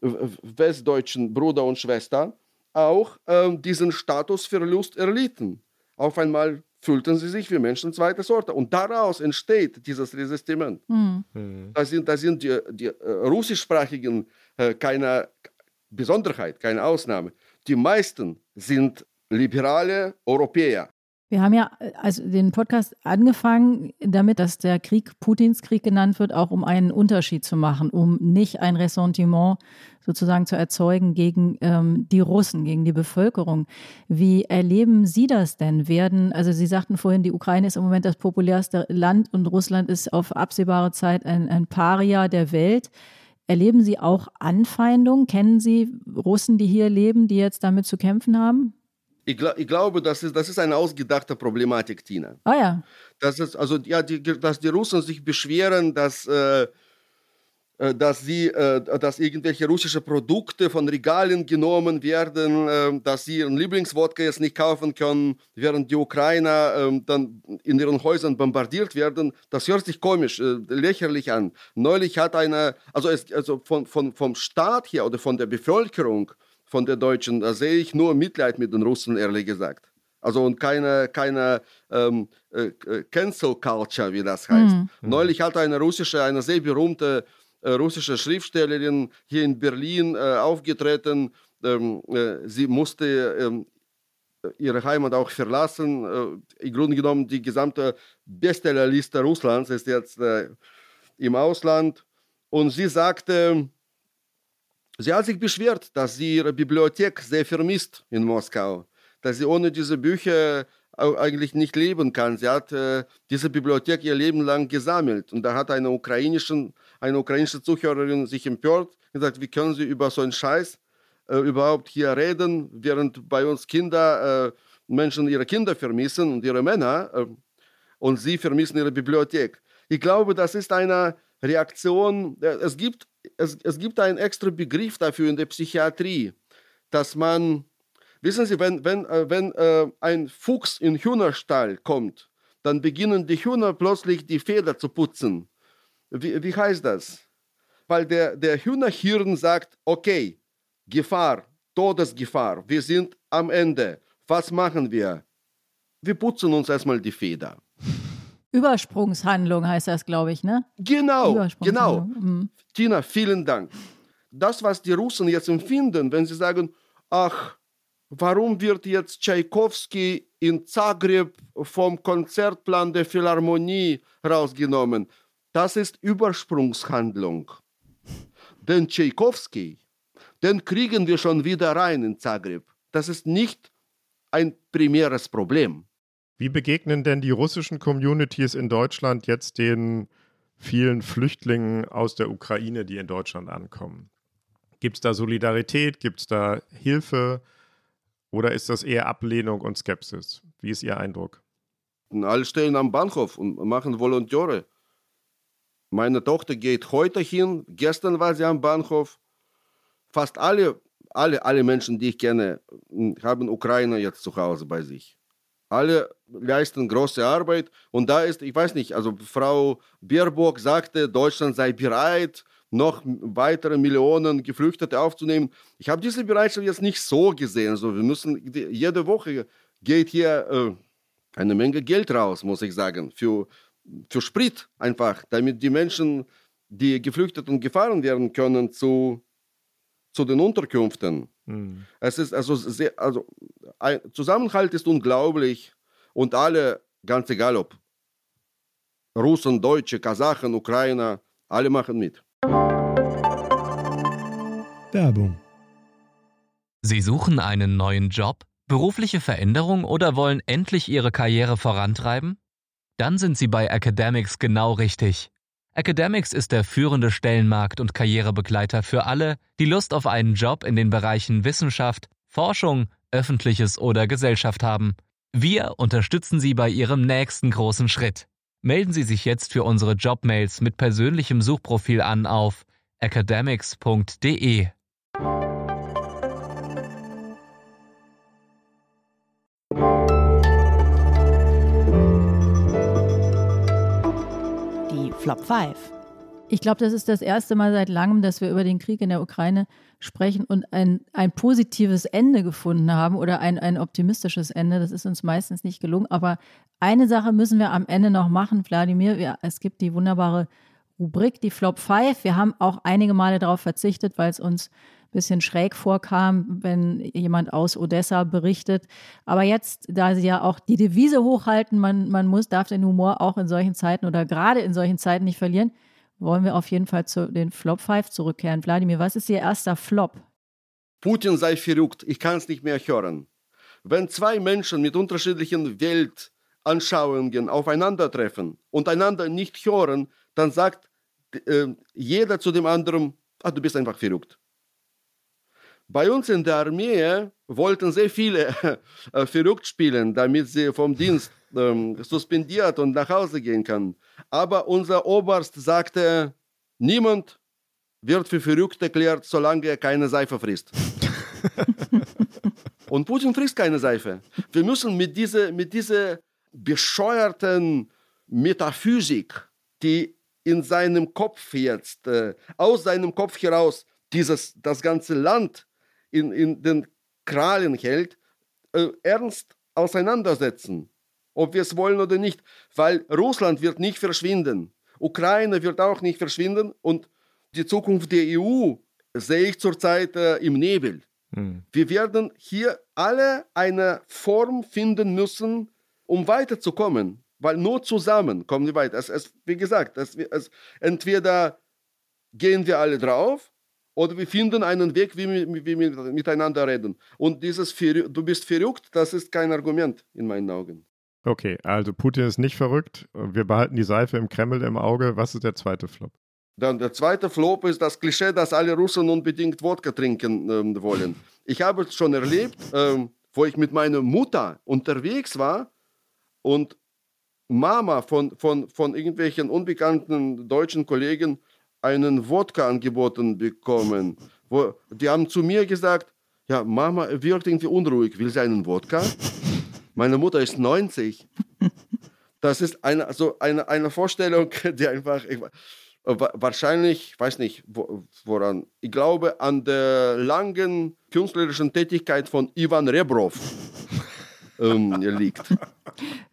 westdeutschen Brüder und Schwestern, auch ähm, diesen Statusverlust erlitten. Auf einmal fühlten sie sich wie Menschen zweiter Sorte. Und daraus entsteht dieses Resentiment. Mhm. Mhm. Da sind, da sind die, die äh, russischsprachigen äh, keine Besonderheit, keine Ausnahme. Die meisten sind liberale Europäer. Wir haben ja also den Podcast angefangen damit, dass der Krieg, Putins Krieg genannt wird, auch um einen Unterschied zu machen, um nicht ein Ressentiment sozusagen zu erzeugen gegen ähm, die Russen, gegen die Bevölkerung. Wie erleben Sie das denn? Werden, also Sie sagten vorhin, die Ukraine ist im Moment das populärste Land und Russland ist auf absehbare Zeit ein, ein Paria der Welt. Erleben Sie auch Anfeindung? Kennen Sie Russen, die hier leben, die jetzt damit zu kämpfen haben? Ich, gl- ich glaube, das ist, das ist eine ausgedachte Problematik, Tina. Ah ja. Das ist, also, ja, die, dass die Russen sich beschweren, dass, äh, dass, sie, äh, dass irgendwelche russische Produkte von Regalen genommen werden, äh, dass sie ihren Lieblingswodka jetzt nicht kaufen können, während die Ukrainer äh, dann in ihren Häusern bombardiert werden. Das hört sich komisch, äh, lächerlich an. Neulich hat einer, also, es, also von, von, vom Staat her oder von der Bevölkerung, von der Deutschen, da sehe ich nur Mitleid mit den Russen, ehrlich gesagt. Also und keine, keine ähm, äh, Cancel Culture, wie das heißt. Mhm. Neulich hat eine russische, eine sehr berühmte äh, russische Schriftstellerin hier in Berlin äh, aufgetreten. Ähm, äh, sie musste ähm, ihre Heimat auch verlassen. Äh, Im Grunde genommen, die gesamte Bestsellerliste Russlands ist jetzt äh, im Ausland. Und sie sagte, Sie hat sich beschwert, dass sie ihre Bibliothek sehr vermisst in Moskau, dass sie ohne diese Bücher auch eigentlich nicht leben kann. Sie hat äh, diese Bibliothek ihr Leben lang gesammelt. Und da hat eine, ukrainischen, eine ukrainische Zuhörerin sich empört und gesagt, wie können Sie über so einen Scheiß äh, überhaupt hier reden, während bei uns Kinder, äh, Menschen ihre Kinder vermissen und ihre Männer äh, und sie vermissen ihre Bibliothek. Ich glaube, das ist eine Reaktion, äh, es gibt Es, es gibt einen extra Begriff dafür in der Psychiatrie, dass man, wissen Sie, wenn, wenn, äh, wenn äh, ein Fuchs in den Hühnerstall kommt, dann beginnen die Hühner plötzlich die Feder zu putzen. Wie, wie heißt das? Weil der, der Hühnerhirn sagt, okay, Gefahr, Todesgefahr, wir sind am Ende, was machen wir? Wir putzen uns erstmal die Feder. Übersprungshandlung heißt das, glaube ich, ne? Genau, genau. Mhm. Tina, vielen Dank. Das, was die Russen jetzt empfinden, wenn sie sagen, ach, warum wird jetzt Tchaikovsky in Zagreb vom Konzertplan der Philharmonie rausgenommen? Das ist Übersprungshandlung. Denn Tchaikovsky, den kriegen wir schon wieder rein in Zagreb. Das ist nicht ein primäres Problem. Wie begegnen denn die russischen Communities in Deutschland jetzt den vielen Flüchtlingen aus der Ukraine, die in Deutschland ankommen? Gibt es da Solidarität? Gibt es da Hilfe? Oder ist das eher Ablehnung und Skepsis? Wie ist Ihr Eindruck? Alle stehen am Bahnhof und machen Volontäre. Meine Tochter geht heute hin. Gestern war sie am Bahnhof. Fast alle, alle, alle Menschen, die ich kenne, haben Ukrainer jetzt zu Hause bei sich. Alle leisten große Arbeit und da ist, ich weiß nicht, also Frau Baerbock sagte, Deutschland sei bereit, noch weitere Millionen Geflüchtete aufzunehmen. Ich habe diese Bereitschaft jetzt nicht so gesehen. Also wir müssen, jede Woche geht hier äh, eine Menge Geld raus, muss ich sagen, für, für Sprit einfach, damit die Menschen, die geflüchtet und gefahren werden können, zu, zu den Unterkünften. Es ist also sehr, also ein Zusammenhalt ist unglaublich und alle, ganz egal ob Russen, Deutsche, Kasachen, Ukrainer, alle machen mit. Werbung. Sie suchen einen neuen Job, berufliche Veränderung oder wollen endlich Ihre Karriere vorantreiben? Dann sind Sie bei Academics genau richtig. Academics ist der führende Stellenmarkt- und Karrierebegleiter für alle, die Lust auf einen Job in den Bereichen Wissenschaft, Forschung, Öffentliches oder Gesellschaft haben. Wir unterstützen Sie bei Ihrem nächsten großen Schritt. Melden Sie sich jetzt für unsere Jobmails mit persönlichem Suchprofil an auf academics punkt de. Flop fünf. Ich glaube, das ist das erste Mal seit langem, dass wir über den Krieg in der Ukraine sprechen und ein, ein positives Ende gefunden haben oder ein, ein optimistisches Ende. Das ist uns meistens nicht gelungen. Aber eine Sache müssen wir am Ende noch machen, Wladimir. Wir, es gibt die wunderbare Rubrik, die Flop fünf. Wir haben auch einige Male darauf verzichtet, weil es uns ein bisschen schräg vorkam, wenn jemand aus Odessa berichtet. Aber jetzt, da sie ja auch die Devise hochhalten, man, man muss, darf den Humor auch in solchen Zeiten oder gerade in solchen Zeiten nicht verlieren, wollen wir auf jeden Fall zu den Flop fünf zurückkehren. Wladimir, was ist Ihr erster Flop? Putin sei verrückt, ich kann es nicht mehr hören. Wenn zwei Menschen mit unterschiedlichen Weltanschauungen aufeinandertreffen und einander nicht hören, dann sagt äh, jeder zu dem anderen, ah, du bist einfach verrückt. Bei uns in der Armee wollten sehr viele äh, verrückt spielen, damit sie vom Dienst ähm, suspendiert und nach Hause gehen können. Aber unser Oberst sagte, niemand wird für verrückt erklärt, solange er keine Seife frisst. Und Putin frisst keine Seife. Wir müssen mit dieser, mit dieser bescheuerten Metaphysik, die in seinem Kopf jetzt, äh, aus seinem Kopf heraus dieses, das ganze Land in, in den Krallen hält, äh, ernst auseinandersetzen, ob wir es wollen oder nicht. Weil Russland wird nicht verschwinden, Ukraine wird auch nicht verschwinden und die Zukunft der E U sehe ich zurzeit äh, im Nebel. Hm. Wir werden hier alle eine Form finden müssen, um weiterzukommen. Weil nur zusammen kommen wir weiter. Es, es, wie gesagt, es, es, entweder gehen wir alle drauf Oder wir finden einen Weg, wie wir miteinander reden. Und dieses "du bist verrückt", das ist kein Argument in meinen Augen. Okay, also Putin ist nicht verrückt. Wir behalten die Seife im Kreml im Auge. Was ist der zweite Flop? Dann der zweite Flop ist das Klischee, dass alle Russen unbedingt Wodka trinken ähm, wollen. Ich habe es schon erlebt, ähm, wo ich mit meiner Mutter unterwegs war und Mama von, von, von irgendwelchen unbekannten deutschen Kollegen einen Wodka angeboten bekommen. Wo, die haben zu mir gesagt, ja, Mama wirkt irgendwie unruhig, will sie einen Wodka? Meine Mutter ist neunzig. Das ist eine, so eine, eine Vorstellung, die einfach... Ich, wahrscheinlich, weiß nicht woran, ich glaube an der langen künstlerischen Tätigkeit von Ivan Rebrov ähm, liegt.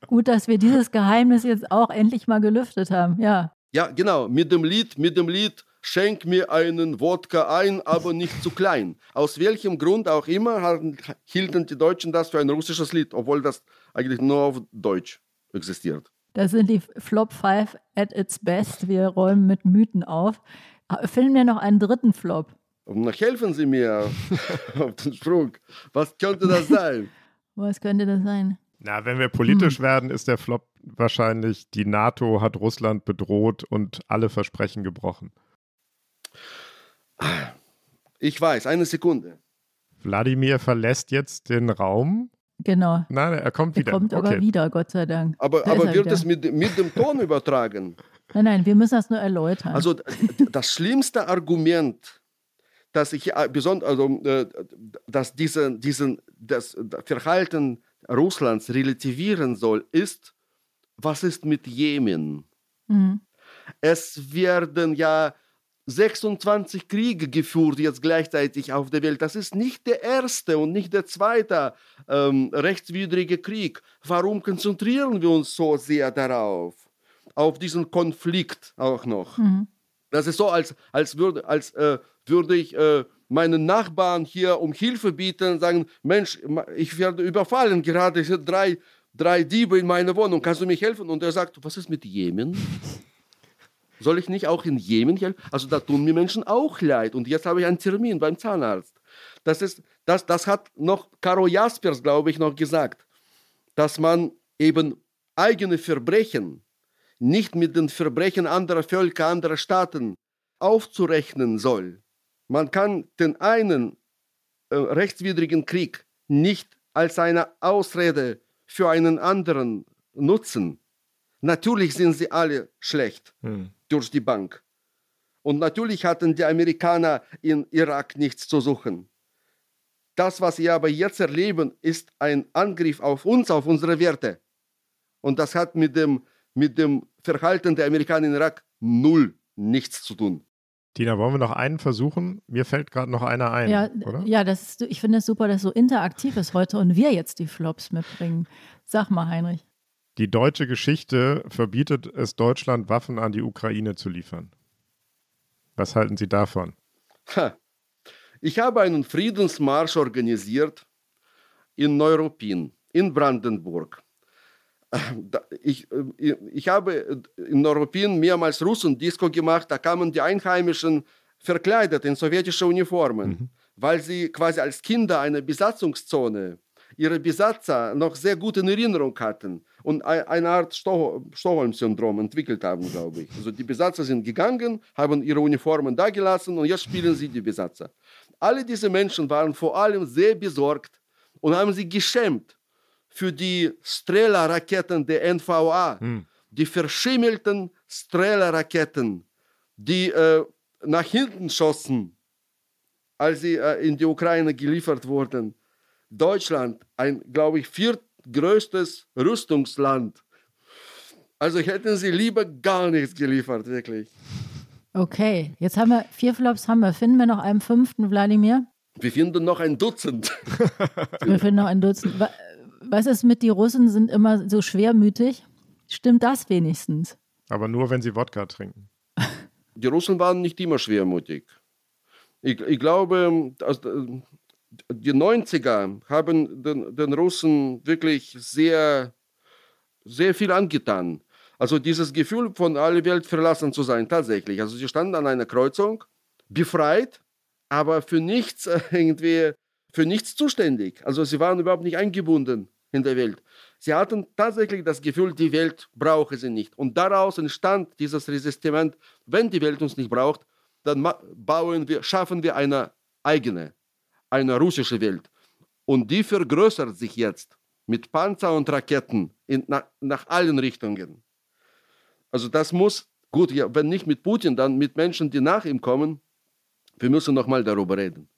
Gut, dass wir dieses Geheimnis jetzt auch endlich mal gelüftet haben, ja. Ja, genau, mit dem Lied, mit dem Lied "Schenk mir einen Wodka ein, aber nicht zu klein". Aus welchem Grund auch immer haben, hielten die Deutschen das für ein russisches Lied, obwohl das eigentlich nur auf Deutsch existiert. Das sind die Flop Five at its best. Wir räumen mit Mythen auf. Finden wir noch einen dritten Flop? Helfen Sie mir auf den Sprung. Was könnte das sein? Was könnte das sein? Na, wenn wir politisch hm. werden, ist der Flop wahrscheinlich, die NATO hat Russland bedroht und alle Versprechen gebrochen. Ich weiß, eine Sekunde. Wladimir verlässt jetzt den Raum. Genau. Nein, er kommt wieder. Er kommt okay. aber wieder, Gott sei Dank. Aber, aber wird es mit, mit dem Ton übertragen? Nein, nein, wir müssen das nur erläutern. Also das schlimmste Argument, dass ich besonders, also dass diesen, diesen, das Verhalten Russlands relativieren soll, ist, was ist mit Jemen? Mhm. Es werden ja sechsundzwanzig Kriege geführt jetzt gleichzeitig auf der Welt. Das ist nicht der erste und nicht der zweite ähm, rechtswidrige Krieg. Warum konzentrieren wir uns so sehr darauf? Auf diesen Konflikt auch noch. Mhm. Das ist so, als, als, würd, als äh, würde ich äh, meinen Nachbarn hier um Hilfe bieten und sagen, Mensch, ich werde überfallen, gerade sind drei, drei Diebe in meiner Wohnung, kannst du mir helfen? Und er sagt, was ist mit Jemen? Soll ich nicht auch in Jemen helfen? Also da tun mir Menschen auch leid. Und jetzt habe ich einen Termin beim Zahnarzt. Das, ist, das, das hat noch Karl Jaspers, glaube ich, noch gesagt, dass man eben eigene Verbrechen nicht mit den Verbrechen anderer Völker, anderer Staaten aufzurechnen soll. Man kann den einen äh, rechtswidrigen Krieg nicht als eine Ausrede für einen anderen nutzen. Natürlich sind sie alle schlecht hm. durch die Bank. Und natürlich hatten die Amerikaner in Irak nichts zu suchen. Das, was wir aber jetzt erleben, ist ein Angriff auf uns, auf unsere Werte. Und das hat mit dem, mit dem Verhalten der Amerikaner in Irak null nichts zu tun. Tina, wollen wir noch einen versuchen? Mir fällt gerade noch einer ein, ja, oder? Ja, das ist, ich finde es super, dass es so interaktiv ist heute und wir jetzt die Flops mitbringen. Sag mal, Heinrich. Die deutsche Geschichte verbietet es Deutschland, Waffen an die Ukraine zu liefern. Was halten Sie davon? Ha. Ich habe einen Friedensmarsch organisiert in Neuruppin, in Brandenburg. Ich, ich habe in Neuruppin mehrmals Russendisco gemacht, da kamen die Einheimischen verkleidet in sowjetische Uniformen, mhm. weil sie quasi als Kinder einer Besatzungszone ihre Besatzer noch sehr gut in Erinnerung hatten und eine Art Stockholm-Syndrom entwickelt haben, glaube ich. Also die Besatzer sind gegangen, haben ihre Uniformen dagelassen und jetzt spielen sie die Besatzer. Alle diese Menschen waren vor allem sehr besorgt und haben sich geschämt für die Strela-Raketen der N V A, hm. die verschimmelten Strela-Raketen, die äh, nach hinten schossen, als sie äh, in die Ukraine geliefert wurden. Deutschland, ein, glaube ich, viertgrößtes Rüstungsland. Also hätten sie lieber gar nichts geliefert, wirklich. Okay, jetzt haben wir vier Flops, haben wir. Finden wir noch einen fünften, Wladimir? Wir finden noch ein Dutzend. Wir finden noch ein Dutzend. Was ist mit, die Russen sind immer so schwermütig? Stimmt das wenigstens? Aber nur, wenn sie Wodka trinken. Die Russen waren nicht immer schwermütig. Ich, ich glaube, dass... Die neunziger haben den, den Russen wirklich sehr, sehr viel angetan. Also dieses Gefühl, von aller Welt verlassen zu sein, tatsächlich. Also sie standen an einer Kreuzung, befreit, aber für nichts irgendwie, für nichts zuständig. Also sie waren überhaupt nicht eingebunden in der Welt. Sie hatten tatsächlich das Gefühl, die Welt brauche sie nicht. Und daraus entstand dieses Resistiment, wenn die Welt uns nicht braucht, dann bauen wir, schaffen wir eine eigene, eine russische Welt. Und die vergrößert sich jetzt mit Panzer und Raketen in, nach, nach allen Richtungen. Also das muss, gut, ja, wenn nicht mit Putin, dann mit Menschen, die nach ihm kommen. Wir müssen nochmal darüber reden.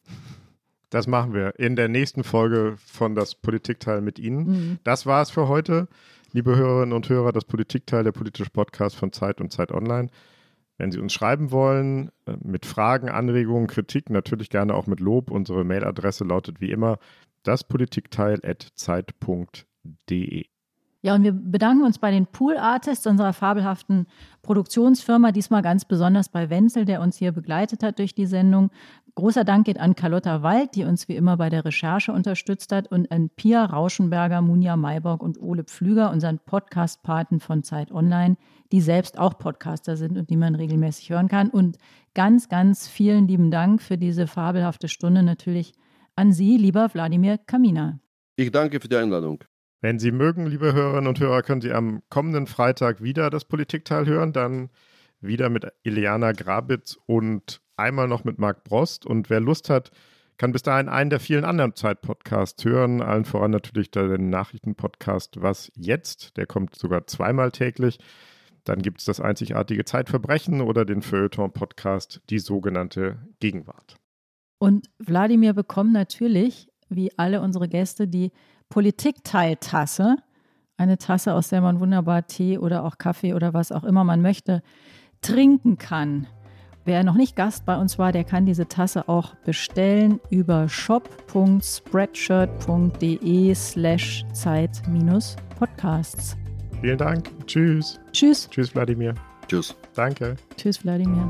Das machen wir in der nächsten Folge von Das Politikteil mit Ihnen. Mhm. Das war es für heute. Liebe Hörerinnen und Hörer, das Politikteil, der politische Podcast von Zeit und Zeit Online. Wenn Sie uns schreiben wollen, mit Fragen, Anregungen, Kritik, natürlich gerne auch mit Lob. Unsere Mailadresse lautet wie immer das Politikteil at zeit punkt de. Ja, und wir bedanken uns bei den Poolartists, unserer fabelhaften Produktionsfirma, diesmal ganz besonders bei Wenzel, der uns hier begleitet hat durch die Sendung. Großer Dank geht an Carlotta Wald, die uns wie immer bei der Recherche unterstützt hat, und an Pia Rauschenberger, Munja Mayborg und Ole Pflüger, unseren Podcast-Paten von Zeit Online, die selbst auch Podcaster sind und die man regelmäßig hören kann. Und ganz, ganz vielen lieben Dank für diese fabelhafte Stunde natürlich an Sie, lieber Wladimir Kaminer. Ich danke für die Einladung. Wenn Sie mögen, liebe Hörerinnen und Hörer, können Sie am kommenden Freitag wieder das Politikteil hören, dann wieder mit Ileana Grabitz und einmal noch mit Marc Brost. Und wer Lust hat, kann bis dahin einen der vielen anderen Zeit-Podcasts hören, allen voran natürlich den Nachrichtenpodcast Was Jetzt, der kommt sogar zweimal täglich. Dann gibt es das einzigartige Zeitverbrechen oder den Feuilleton-Podcast Die sogenannte Gegenwart. Und Wladimir bekommt natürlich, wie alle unsere Gäste, die Politikteiltasse, eine Tasse, aus der man wunderbar Tee oder auch Kaffee oder was auch immer man möchte trinken kann. Wer noch nicht Gast bei uns war, der kann diese Tasse auch bestellen über shop punkt spreadshirt punkt de slash zeit podcasts. Vielen Dank. Tschüss. Tschüss. Tschüss, Wladimir. Tschüss. Danke. Tschüss, Wladimir.